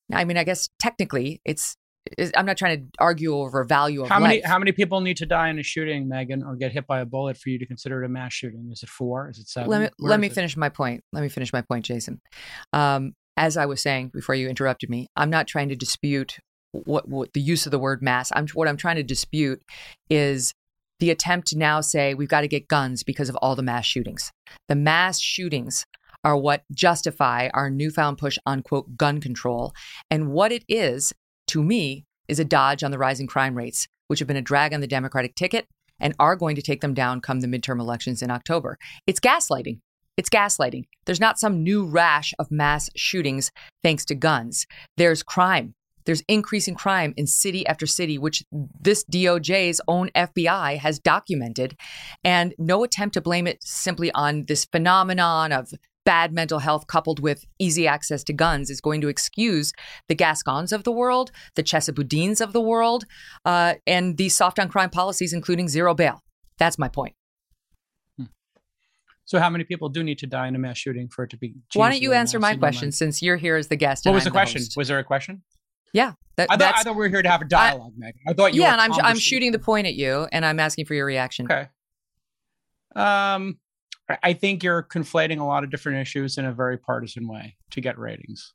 Now, I mean, I guess technically it's, it's I'm not trying to argue over value of how many, life. How many people need to die in a shooting, Megyn, or get hit by a bullet for you to consider it a mass shooting? Is it four? Is it seven? Let me, let me finish my point. Let me finish my point, Jason. Um, as I was saying before you interrupted me, I'm not trying to dispute What, what the use of the word mass. I'm what I'm trying to dispute is the attempt to now say we've got to get guns because of all the mass shootings. The mass shootings are what justify our newfound push on, quote, gun control. And what it is, to me, is a dodge on the rising crime rates, which have been a drag on the Democratic ticket and are going to take them down come the midterm elections in October. It's gaslighting. It's gaslighting. There's not some new rash of mass shootings thanks to guns. There's crime. There's increasing crime in city after city, which this D O J's own F B I has documented, and no attempt to blame it simply on this phenomenon of bad mental health coupled with easy access to guns is going to excuse the Gascons of the world, the Chesa Boudins of the world, uh, and these soft on crime policies, including zero bail. That's my point. So how many people do need to die in a mass shooting for it to be? Why don't you answer my question, since you're here as the guest? What was the question? Was there a question? Yeah. That, I, thought, I thought we were here to have a dialogue, I, Megyn. I thought you yeah, were and I'm, I'm shooting the point at you, and I'm asking for your reaction. Okay. Um, I think you're conflating a lot of different issues in a very partisan way to get ratings.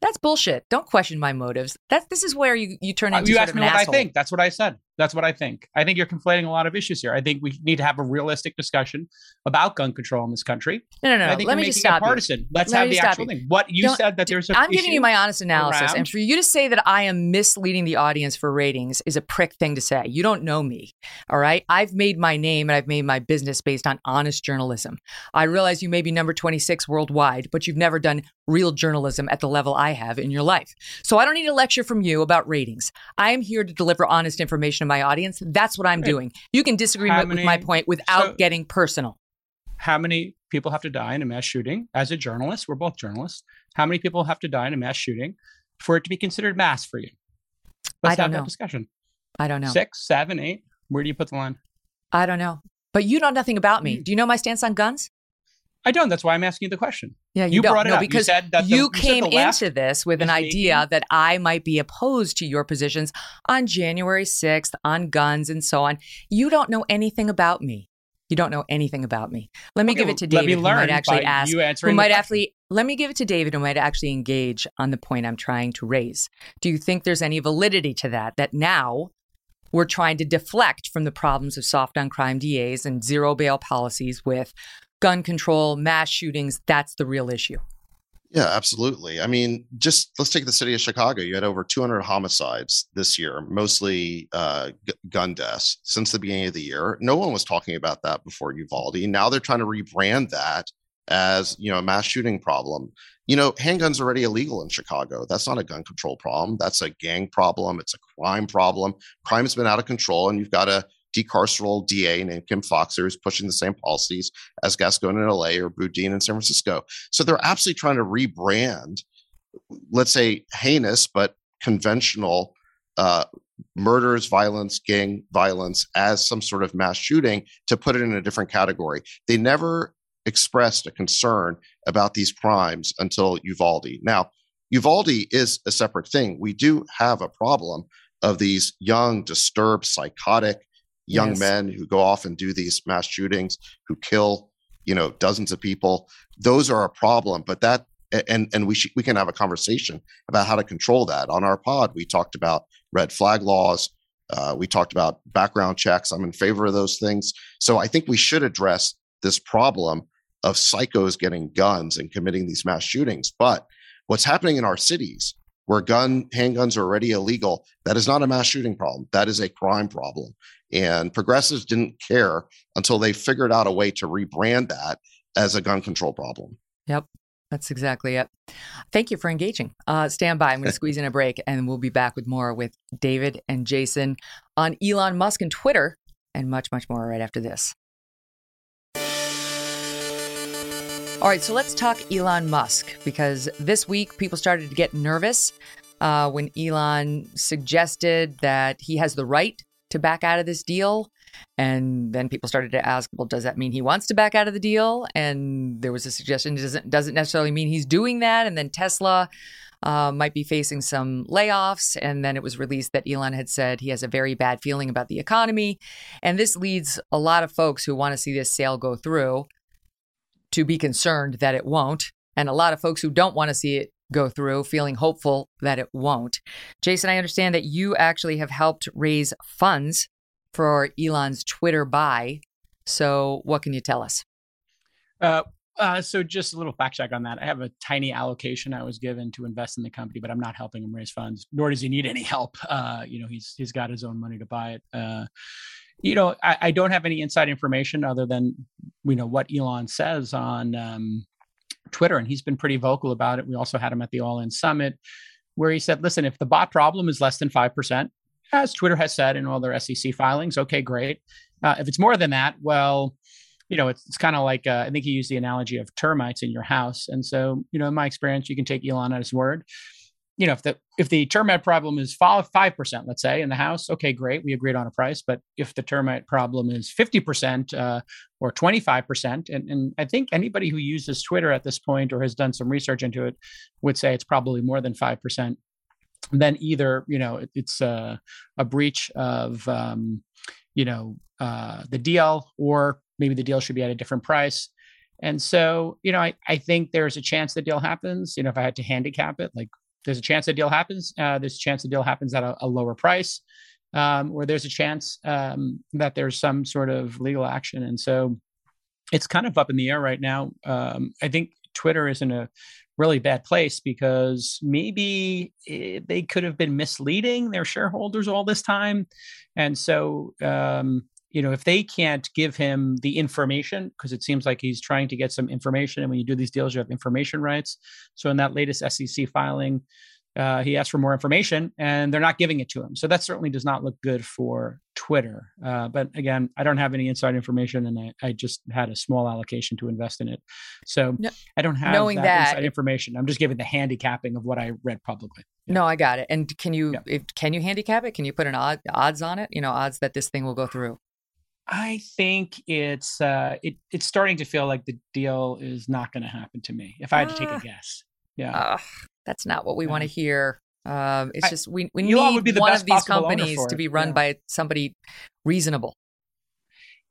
That's bullshit. Don't question my motives. That's This is where you, you turn into you sort of an asshole. You asked me what I think. That's what I said. That's what I think. I think you're conflating a lot of issues here. I think we need to have a realistic discussion about gun control in this country. No, no, no. I think Let me just stop partisan. You. Let's Let have the actual thing. What you Don't, said that there's a I'm giving you my honest analysis. Around. And for you to say that I am misleading the audience for ratings is a prick thing to say. You don't know me. All right. I've made my name and I've made my business based on honest journalism. I realize you may be number twenty-six worldwide, but you've never done real journalism at the level I have in your life. So I don't need a lecture from you about ratings. I am here to deliver honest information to my audience. That's what I'm right. doing. You can disagree many, with my point without so, getting personal. How many people have to die in a mass shooting? As a journalist, we're both journalists. How many people have to die in a mass shooting for it to be considered mass for you? Let's I don't have know. that discussion. I don't know. Six, seven, eight. Where do you put the line? I don't know. But you know nothing about me. Mm. Do you know my stance on guns? I don't. That's why I'm asking you the question. Yeah, you, you don't. brought it no, up. Because you, said that the, you came you said into this with an idea making... that I might be opposed to your positions on January sixth, on guns and so on. You don't know anything about me. You don't know anything about me. Let me okay, give it to David, who might actually ask, who might actually Let me give it to David, who might actually engage on the point I'm trying to raise. Do you think there's any validity to that, that now we're trying to deflect from the problems of soft on crime D As and zero bail policies with gun control, mass shootings? That's the real issue. Yeah, absolutely. I mean, just let's take the city of Chicago. You had over two hundred homicides this year, mostly uh, g- gun deaths since the beginning of the year. No one was talking about that before Uvalde. Now they're trying to rebrand that as, you know, a mass shooting problem. You know, handguns are already illegal in Chicago. That's not a gun control problem. That's a gang problem. It's a crime problem. Crime has been out of control, and you've got a decarceral D A named Kim Fox, who's pushing the same policies as Gascon in L A or Boudin in San Francisco. So they're absolutely trying to rebrand, let's say, heinous but conventional uh, murders, violence, gang violence as some sort of mass shooting to put it in a different category. They never expressed a concern about these crimes until Uvalde. Now, Uvalde is a separate thing. We do have a problem of these young, disturbed, psychotic young yes. men who go off and do these mass shootings, who kill, you know, dozens of people. Those are a problem, but that, and and we sh- we can have a conversation about how to control that. On our pod, we talked about red flag laws. Uh, we talked about background checks. I'm in favor of those things. So I think we should address this problem of psychos getting guns and committing these mass shootings. But what's happening in our cities, where gun handguns are already illegal, that is not a mass shooting problem. That is a crime problem. And progressives didn't care until they figured out a way to rebrand that as a gun control problem. Yep, that's exactly it. Thank you for engaging. Uh, stand by. I'm going to squeeze in a break, and we'll be back with more with David and Jason on Elon Musk and Twitter and much, much more right after this. All right, so let's talk Elon Musk, because this week people started to get nervous uh, when Elon suggested that he has the right to back out of this deal. And then people started to ask, well, does that mean he wants to back out of the deal? And there was a suggestion, doesn't doesn't necessarily mean he's doing that. And then Tesla uh, might be facing some layoffs. And then it was released that Elon had said he has a very bad feeling about the economy. And this leads a lot of folks who want to see this sale go through to be concerned that it won't, and a lot of folks who don't want to see it go through feeling hopeful that it won't. Jason, I understand that you actually have helped raise funds for Elon's Twitter buy. So what can you tell us? Uh, uh, so just a little fact check on that. I have a tiny allocation I was given to invest in the company, but I'm not helping him raise funds, nor does he need any help. Uh, you know, he's he's got his own money to buy it. Uh, You know, I, I don't have any inside information other than, you know, what Elon says on um, Twitter, and he's been pretty vocal about it. We also had him at the All In Summit, where he said, listen, if the bot problem is less than five percent, as Twitter has said in all their S E C filings, okay, great. Uh, if it's more than that, well, you know, it's, it's kind of like, uh, I think he used the analogy of termites in your house. And so, you know, in my experience, you can take Elon at his word. You know, if the if the termite problem is five percent, let's say, in the house, okay, great, we agreed on a price. But if the termite problem is fifty percent uh, or twenty-five percent, and, and I think anybody who uses Twitter at this point or has done some research into it would say it's probably more than five percent, then either, you know, it, it's uh, a breach of, um, you know, uh, the deal, or maybe the deal should be at a different price. And so, you know, I, I think there's a chance the deal happens. You know, if I had to handicap it, like, there's a chance the deal happens. Uh, there's a chance the deal happens at a, a lower price, um, or there's a chance um, that there's some sort of legal action. And so it's kind of up in the air right now. Um, I think Twitter is in a really bad place because maybe it, they could have been misleading their shareholders all this time. And so, um, you know, if they can't give him the information, because it seems like he's trying to get some information. And when you do these deals, you have information rights. So in that latest S E C filing, uh, he asked for more information and they're not giving it to him. So that certainly does not look good for Twitter. Uh, but again, I don't have any inside information, and I, I just had a small allocation to invest in it. So no, I don't have knowing that, that inside information. I'm just giving the handicapping of what I read publicly. Yeah. No, I got it. And can you, yeah. if, can you handicap it? Can you put an odd, odds on it? You know, odds that this thing will go through? I think it's uh, it, it's starting to feel like the deal is not going to happen to me, if I had to take a guess. Yeah, uh, that's not what we yeah. want to hear. Um, it's I, just we we Elon need would be the one best of these companies to be run yeah. by somebody reasonable.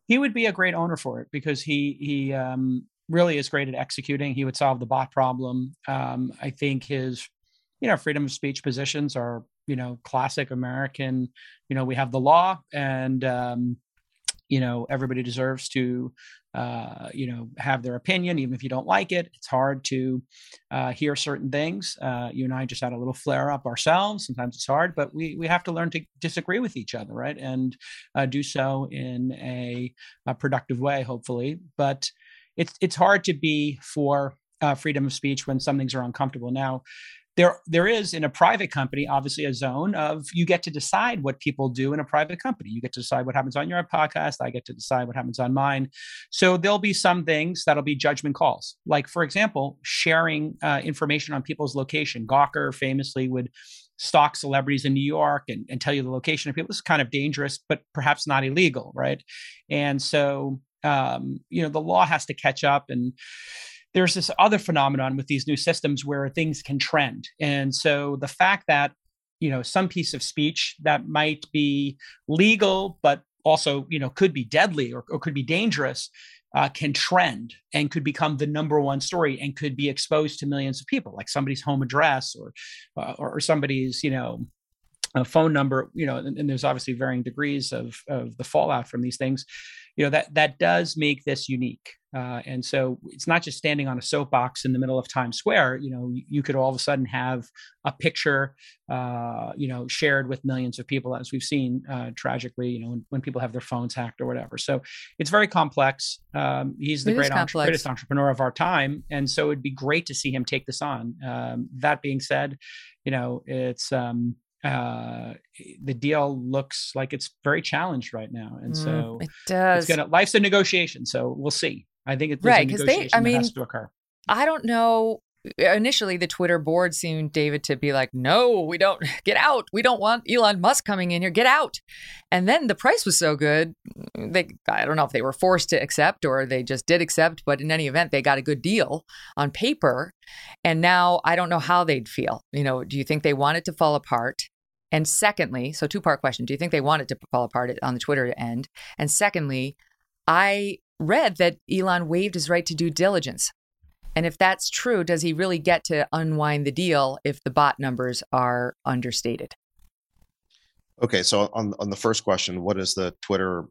He would be a great owner for it because he he um, really is great at executing. He would solve the bot problem. Um, I think his, you know, freedom of speech positions are, you know, classic American, you know, we have the law and, um, you know, everybody deserves to, uh, you know, have their opinion, even if you don't like it. It's hard to uh, hear certain things. Uh, you and I just had a little flare up ourselves. Sometimes it's hard, but we we have to learn to disagree with each other, right? And uh, do so in a, a productive way, hopefully. But it's it's hard to be for uh, freedom of speech when some things are uncomfortable. Now, There, there is in a private company, obviously a zone of you get to decide what people do in a private company. You get to decide what happens on your podcast. I get to decide what happens on mine. So there'll be some things that'll be judgment calls. Like, for example, sharing uh, information on people's location. Gawker famously would stalk celebrities in New York and, and tell you the location of people. This is kind of dangerous, but perhaps not illegal, right? And so, um, you know, the law has to catch up. And there's this other phenomenon with these new systems where things can trend. And so the fact that, you know, some piece of speech that might be legal, but also, you know, could be deadly or, or could be dangerous, uh, can trend and could become the number one story and could be exposed to millions of people, like somebody's home address or, uh, or somebody's, you know, a phone number, you know, and, and there's obviously varying degrees of, of the fallout from these things, you know, that, that does make this unique. Uh, and so it's not just standing on a soapbox in the middle of Times Square. You know, you, you could all of a sudden have a picture, uh, you know, shared with millions of people, as we've seen uh, tragically, you know, when, when people have their phones hacked or whatever. So it's very complex. Um, he's the great entre- greatest entrepreneur of our time. And so it'd be great to see him take this on. Um, that being said, you know, it's, um, uh the deal looks like it's very challenged right now, and so mm, it does. It's gonna life's a negotiation, so we'll see. I think it's right because they. I mean, has to occur. I don't know. Initially, the Twitter board seemed David to be like, "No, we don't get out. We don't want Elon Musk coming in here. Get out." And then the price was so good, they. I don't know if they were forced to accept or they just did accept, but in any event, they got a good deal on paper. And now I don't know how they'd feel. You know, do you think they want it to fall apart? And secondly, so two-part question. Do you think they want it to fall apart on the Twitter end? And secondly, I read that Elon waived his right to due diligence. And if that's true, does he really get to unwind the deal if the bot numbers are understated? Okay, so on, on the first question, what does the Twitter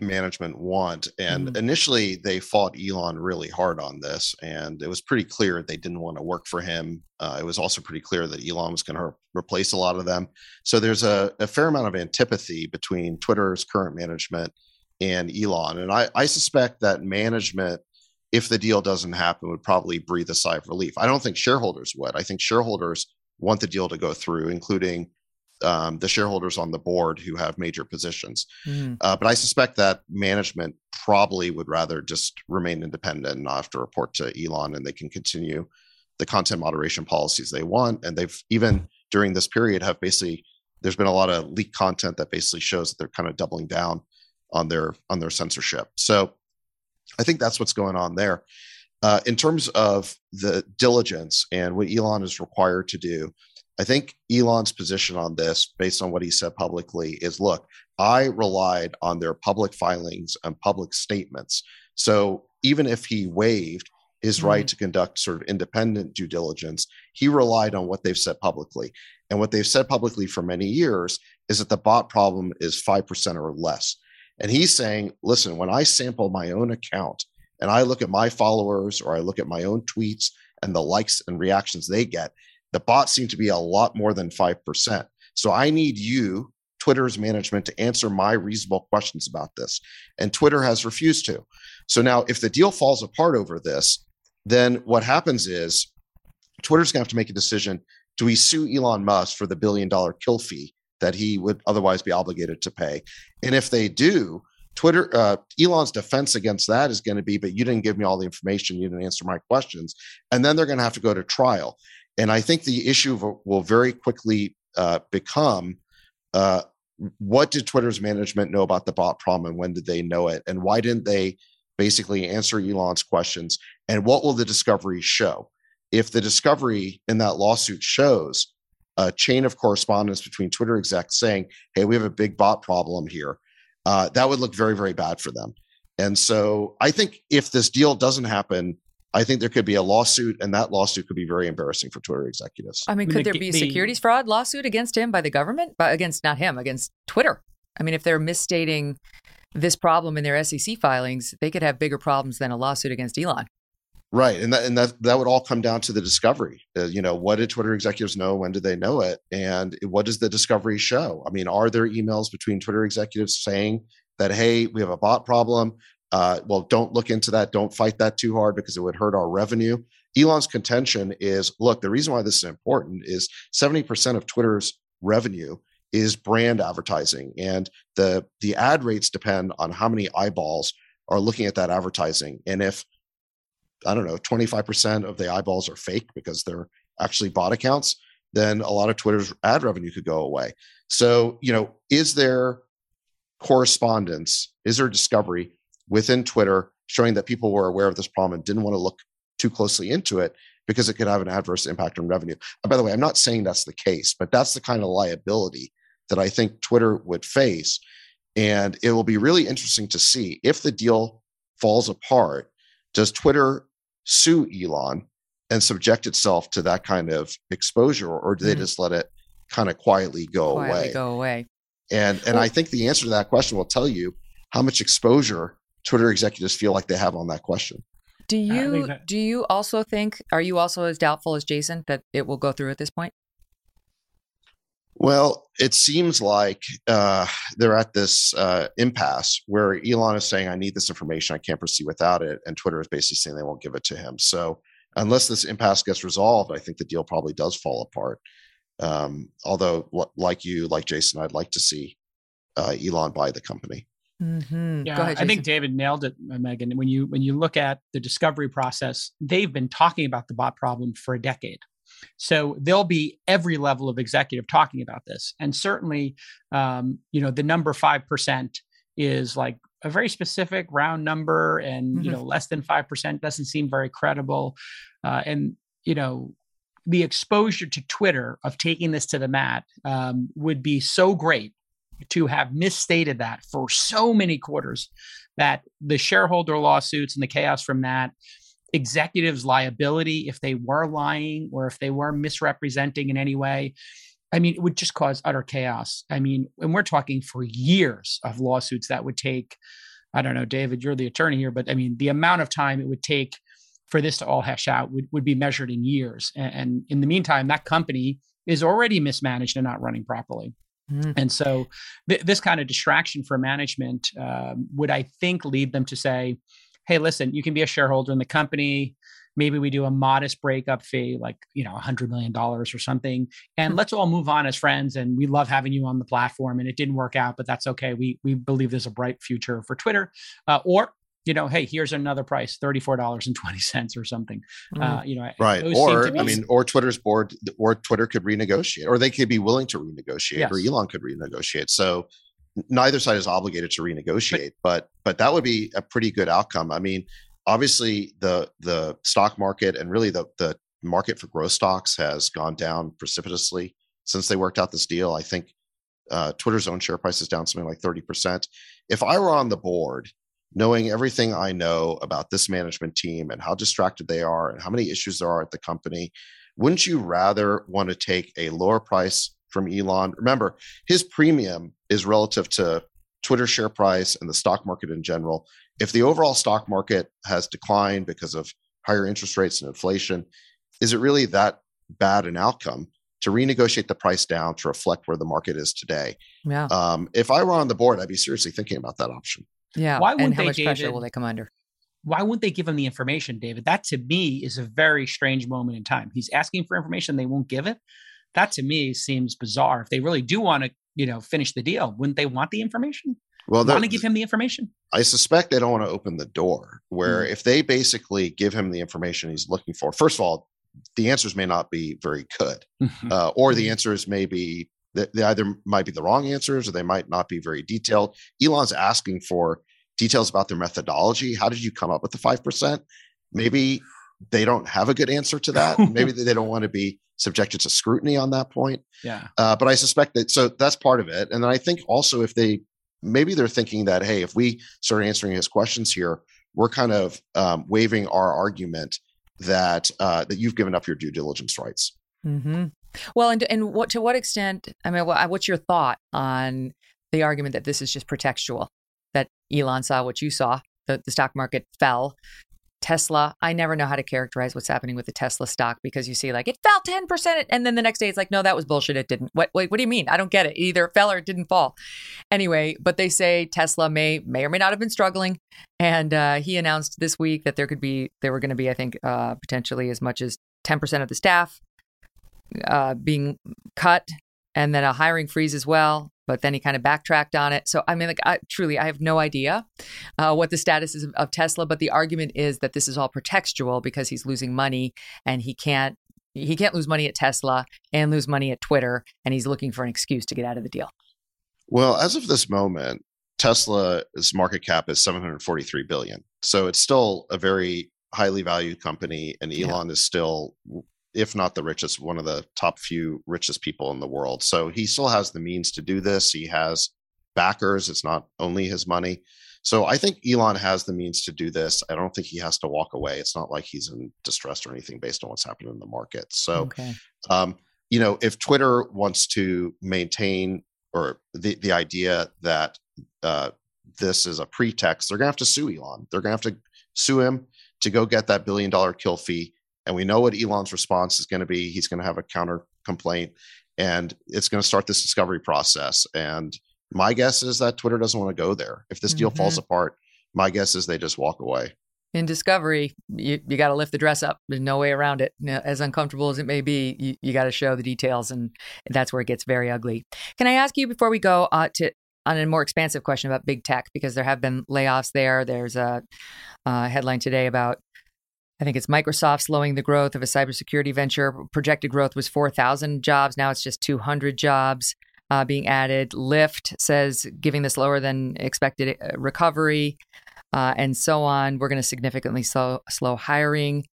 management want? And mm-hmm. initially, they fought Elon really hard on this. And it was pretty clear they didn't want to work for him. Uh, it was also pretty clear that Elon was going to replace a lot of them. So there's a, a fair amount of antipathy between Twitter's current management and Elon. And I, I suspect that management, if the deal doesn't happen, would probably breathe a sigh of relief. I don't think shareholders would. I think shareholders want the deal to go through, including um, the shareholders on the board who have major positions. Mm. Uh, but I suspect that management probably would rather just remain independent and not have to report to Elon, and they can continue the content moderation policies they want. And they've even during this period have basically, there's been a lot of leaked content that basically shows that they're kind of doubling down on their on their censorship. So I think that's what's going on there. Uh, in terms of the diligence and what Elon is required to do, I think Elon's position on this, based on what he said publicly, is, look, I relied on their public filings and public statements. So even if he waived his mm-hmm. right to conduct sort of independent due diligence, he relied on what they've said publicly. And what they've said publicly for many years is that the bot problem is five percent or less. And he's saying, listen, when I sample my own account and I look at my followers or I look at my own tweets and the likes and reactions they get, the bots seem to be a lot more than five percent. So I need you, Twitter's management, to answer my reasonable questions about this. And Twitter has refused to. So now if the deal falls apart over this, then what happens is Twitter's going to have to make a decision. Do we sue Elon Musk for the billion dollar kill fee that he would otherwise be obligated to pay? And if they do, Twitter, uh, Elon's defense against that is going to be, but you didn't give me all the information, you didn't answer my questions. And then they're going to have to go to trial. And I think the issue will very quickly uh, become, uh, what did Twitter's management know about the bot problem and when did they know it? And why didn't they basically answer Elon's questions? And what will the discovery show? If the discovery in that lawsuit shows a chain of correspondence between Twitter execs saying, hey, we have a big bot problem here, Uh, that would look very, very bad for them. And so I think if this deal doesn't happen, I think there could be a lawsuit, and that lawsuit could be very embarrassing for Twitter executives. I mean, could there be a securities fraud lawsuit against him by the government? But against not him, against Twitter. I mean, if they're misstating this problem in their S E C filings, they could have bigger problems than a lawsuit against Elon. Right. And that, and that, that would all come down to the discovery. Uh, you know, what did Twitter executives know? When did they know it? And what does the discovery show? I mean, are there emails between Twitter executives saying that, hey, we have a bot problem? Uh, well, don't look into that. Don't fight that too hard because it would hurt our revenue. Elon's contention is, look, the reason why this is important is seventy percent of Twitter's revenue is brand advertising. And the, the ad rates depend on how many eyeballs are looking at that advertising. And if, I don't know, twenty-five percent of the eyeballs are fake because they're actually bot accounts, then a lot of Twitter's ad revenue could go away. So, you know, is there correspondence? Is there discovery within Twitter showing that people were aware of this problem and didn't want to look too closely into it because it could have an adverse impact on revenue? And by the way, I'm not saying that's the case, but that's the kind of liability that I think Twitter would face. And it will be really interesting to see if the deal falls apart. Does Twitter sue Elon and subject itself to that kind of exposure, or do they mm-hmm. just let it kind of quietly go quietly away? Go away. And and well, I think the answer to that question will tell you how much exposure Twitter executives feel like they have on that question. Do you that- do you also think, are you also as doubtful as Jason that it will go through at this point? Well, it seems like uh, they're at this uh, impasse where Elon is saying, I need this information. I can't proceed without it. And Twitter is basically saying they won't give it to him. So unless this impasse gets resolved, I think the deal probably does fall apart. Um, although, like you, like Jason, I'd like to see uh, Elon buy the company. Mm-hmm. Yeah, Go ahead, I think David nailed it, Megyn. When you when you look at the discovery process, they've been talking about the bot problem for a decade. So there'll be every level of executive talking about this. And certainly, um, you know, the number five percent is like a very specific round number, and, mm-hmm. you know, less than five percent doesn't seem very credible. Uh, and, you know, the exposure to Twitter of taking this to the mat um, would be so great to have misstated that for so many quarters that the shareholder lawsuits and the chaos from that, executives' liability if they were lying or if they were misrepresenting in any way, I mean, it would just cause utter chaos. I mean, and we're talking for years of lawsuits that would take, I don't know, David, you're the attorney here, but I mean, the amount of time it would take for this to all hash out would, would be measured in years. And, and in the meantime, that company is already mismanaged and not running properly. Mm. And so th- this kind of distraction for management um, would, I think, lead them to say, hey, listen, you can be a shareholder in the company. Maybe we do a modest breakup fee, like, you know, one hundred million dollars or something. And let's all move on as friends. And we love having you on the platform. And it didn't work out, but that's okay. We we believe there's a bright future for Twitter. Uh, or, you know, hey, here's another price, thirty-four dollars and twenty cents or something. Mm-hmm. Uh, you know, right. Or, I mean, or Twitter's board, or Twitter could renegotiate, or they could be willing to renegotiate, yes. or Elon could renegotiate. So neither side is obligated to renegotiate, but, but but that would be a pretty good outcome. I mean, obviously the the stock market and really the the market for growth stocks has gone down precipitously since they worked out this deal. I think uh, Twitter's own share price is down something like thirty percent. If I were on the board, knowing everything I know about this management team and how distracted they are and how many issues there are at the company, wouldn't you rather want to take a lower price from Elon? Remember, his premium is relative to Twitter share price and the stock market in general. If the overall stock market has declined because of higher interest rates and inflation, is it really that bad an outcome to renegotiate the price down to reflect where the market is today? Yeah. Um, if I were on the board, I'd be seriously thinking about that option. Yeah. Why wouldn't and how they, much pressure David, will they come under? Why wouldn't they give him the information, David? That to me is a very strange moment in time. He's asking for information, they won't give it. That to me seems bizarre. If they really do want to, you know, finish the deal, wouldn't they want the information? Well, they want to give him the information. I suspect they don't want to open the door where mm-hmm. if they basically give him the information he's looking for, first of all, the answers may not be very good, mm-hmm. uh, or the answers may be that they either might be the wrong answers or they might not be very detailed. Elon's asking for details about their methodology. How did you come up with the five percent? Maybe they don't have a good answer to that. Maybe they don't want to be subjected to scrutiny on that point. Yeah. Uh, but I suspect that, so that's part of it. And then I think also if they maybe they're thinking that, hey, if we start answering his questions here, we're kind of um, waiving our argument that uh, that you've given up your due diligence rights. Mm-hmm. Well, and and what to what extent? I mean, what's your thought on the argument that this is just pretextual? That Elon saw what you saw, the, the stock market fell. Tesla, I never know how to characterize what's happening with the Tesla stock, because you see like it fell ten percent and then the next day it's like, no, that was bullshit. It didn't. What, wait, what do you mean? I don't get it. It either fell or it didn't fall. Anyway, but they say Tesla may may or may not have been struggling. And uh, he announced this week that there could be, there were going to be, I think, uh, potentially as much as ten percent of the staff uh, being cut, and then a hiring freeze as well. But then he kind of backtracked on it. So, I mean, like, I, truly, I have no idea uh, what the status is of Tesla. But the argument is that this is all pretextual because he's losing money, and he can't he can't lose money at Tesla and lose money at Twitter. And he's looking for an excuse to get out of the deal. Well, as of this moment, Tesla's market cap is seven hundred forty-three billion dollars. So it's still a very highly valued company. And Elon yeah. is still, if not the richest, one of the top few richest people in the world. So he still has the means to do this. He has backers. It's not only his money. So I think Elon has the means to do this. I don't think he has to walk away. It's not like he's in distress or anything based on what's happening in the market. So, okay. um, you know, if Twitter wants to maintain or the, the idea that uh, this is a pretext, they're going to have to sue Elon. They're going to have to sue him to go get that billion dollar kill fee. And we know what Elon's response is going to be. He's going to have a counter complaint, and it's going to start this discovery process. And my guess is that Twitter doesn't want to go there. If this deal mm-hmm. falls apart, my guess is they just walk away. In discovery, you, you got to lift the dress up. There's no way around it. Now, as uncomfortable as it may be, you, you got to show the details, and that's where it gets very ugly. Can I ask you before we go uh, to on a more expansive question about big tech, because there have been layoffs there. There's a uh, headline today about, I think it's Microsoft slowing the growth of a cybersecurity venture. Projected growth was four thousand jobs. Now it's just two hundred jobs uh, being added. Lyft says giving this lower than expected recovery uh, and so on. We're going to significantly slow, slow hiring.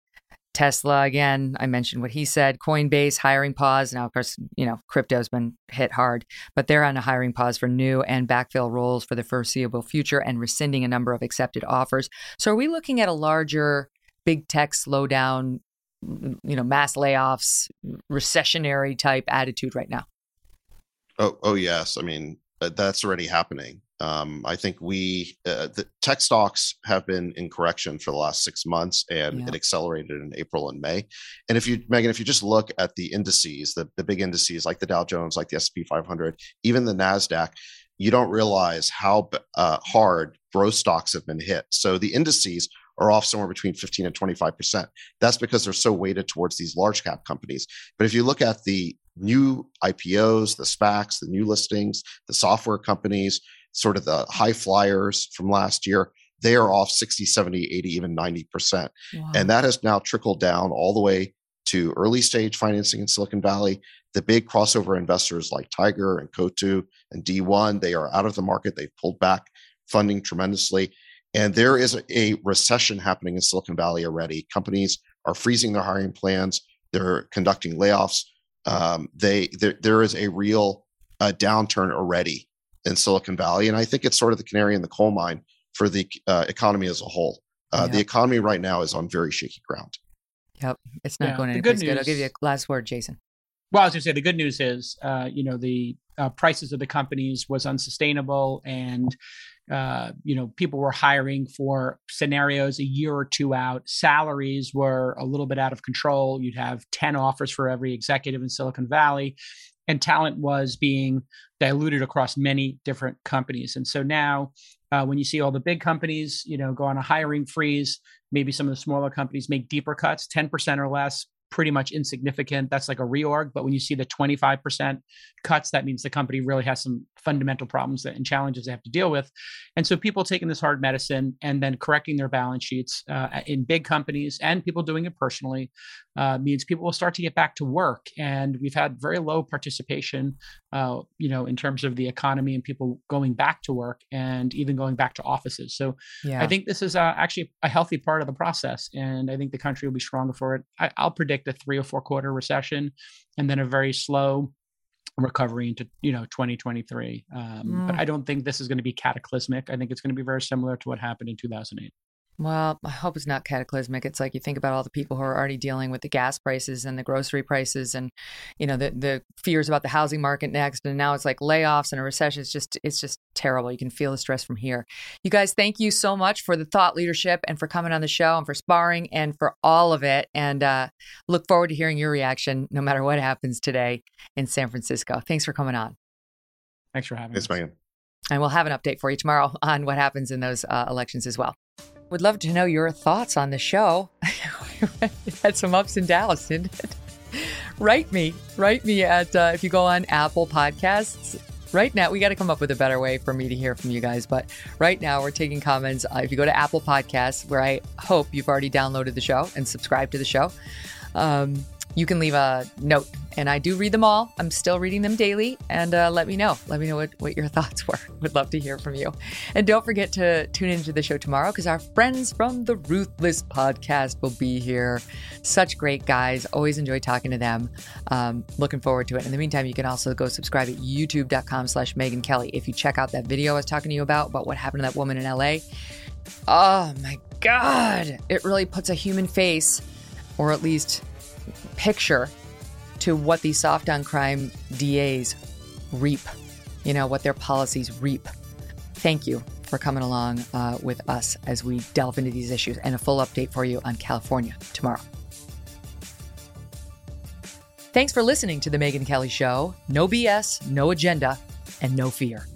Tesla, again, I mentioned what he said. Coinbase, hiring pause. Now, of course, you know, crypto's been hit hard, but they're on a hiring pause for new and backfill roles for the foreseeable future and rescinding a number of accepted offers. So are we looking at a larger big tech slowdown, you know, mass layoffs, recessionary type attitude right now? Oh, oh yes. I mean, that's already happening. Um, I think we, uh, the tech stocks have been in correction for the last six months, and yeah. it accelerated in April and May. And if you, Megan, if you just look at the indices, the, the big indices like the Dow Jones, like the S and P five hundred, even the NASDAQ, you don't realize how uh, hard growth stocks have been hit. So the indices are off somewhere between fifteen and twenty-five percent. That's because they're so weighted towards these large cap companies. But if you look at the new I P Os, the SPACs, the new listings, the software companies, sort of the high flyers from last year, they are off sixty, seventy, eighty, even ninety percent. Wow. And that has now trickled down all the way to early stage financing in Silicon Valley. The big crossover investors like Tiger and Coatue and D one, they are out of the market. They've pulled back funding tremendously. And there is a recession happening in Silicon Valley already. Companies are freezing their hiring plans. They're conducting layoffs. Um, they there, there is a real uh, downturn already in Silicon Valley. And I think it's sort of the canary in the coal mine for the uh, economy as a whole. Uh, yeah. The economy right now is on very shaky ground. Yep. It's not yeah, going anyplace good. I'll give you a last word, Jason. Well, I was going to say the good news is, uh, you know, the uh, prices of the companies was unsustainable, and Uh, you know, people were hiring for scenarios a year or two out. Salaries were a little bit out of control. You'd have ten offers for every executive in Silicon Valley, and talent was being diluted across many different companies. And so now, uh, when you see all the big companies, you know, go on a hiring freeze, maybe some of the smaller companies make deeper cuts, ten percent or less, pretty much insignificant. That's like a reorg. But when you see the twenty-five percent cuts, that means the company really has some fundamental problems that, and challenges they have to deal with. And so people taking this hard medicine and then correcting their balance sheets uh, in big companies, and people doing it personally, uh, means people will start to get back to work. And we've had very low participation, uh, you know, in terms of the economy and people going back to work and even going back to offices. So yeah. I think this is uh, actually a healthy part of the process. And I think the country will be stronger for it. I, I'll predict a three or four quarter recession, and then a very slow recovery into, you know, twenty twenty-three. Um, mm. But I don't think this is going to be cataclysmic. I think it's going to be very similar to what happened in two thousand eight. Well, I hope it's not cataclysmic. It's like you think about all the people who are already dealing with the gas prices and the grocery prices and, you know, the, the fears about the housing market next. And now it's like layoffs and a recession. It's just it's just terrible. You can feel the stress from here. You guys, thank you so much for the thought leadership and for coming on the show and for sparring and for all of it. And uh, look forward to hearing your reaction no matter what happens today in San Francisco. Thanks for coming on. Thanks for having Thanks, us. Megyn. And we'll have an update for you tomorrow on what happens in those uh, elections as well. Would love to know your thoughts on the show. It had some ups and downs, didn't it? Write me. Write me at, uh, if you go on Apple Podcasts. Right now, we got to come up with a better way for me to hear from you guys. But right now, we're taking comments. Uh, if you go to Apple Podcasts, where I hope you've already downloaded the show and subscribed to the show, um, you can leave a note. And I do read them all. I'm still reading them daily. And uh, let me know. Let me know what, what your thoughts were. Would love to hear from you. And don't forget to tune into the show tomorrow because our friends from the Ruthless Podcast will be here. Such great guys. Always enjoy talking to them. Um, looking forward to it. In the meantime, you can also go subscribe at youtube.com slash Megyn Kelly. If you check out that video I was talking to you about, about what happened to that woman in L A. Oh my God. It really puts a human face, or at least picture, to what these soft on crime D As reap, you know, what their policies reap. Thank you for coming along uh, with us as we delve into these issues, and a full update for you on California tomorrow. Thanks for listening to The Megyn Kelly Show. No B S, no agenda, and no fear.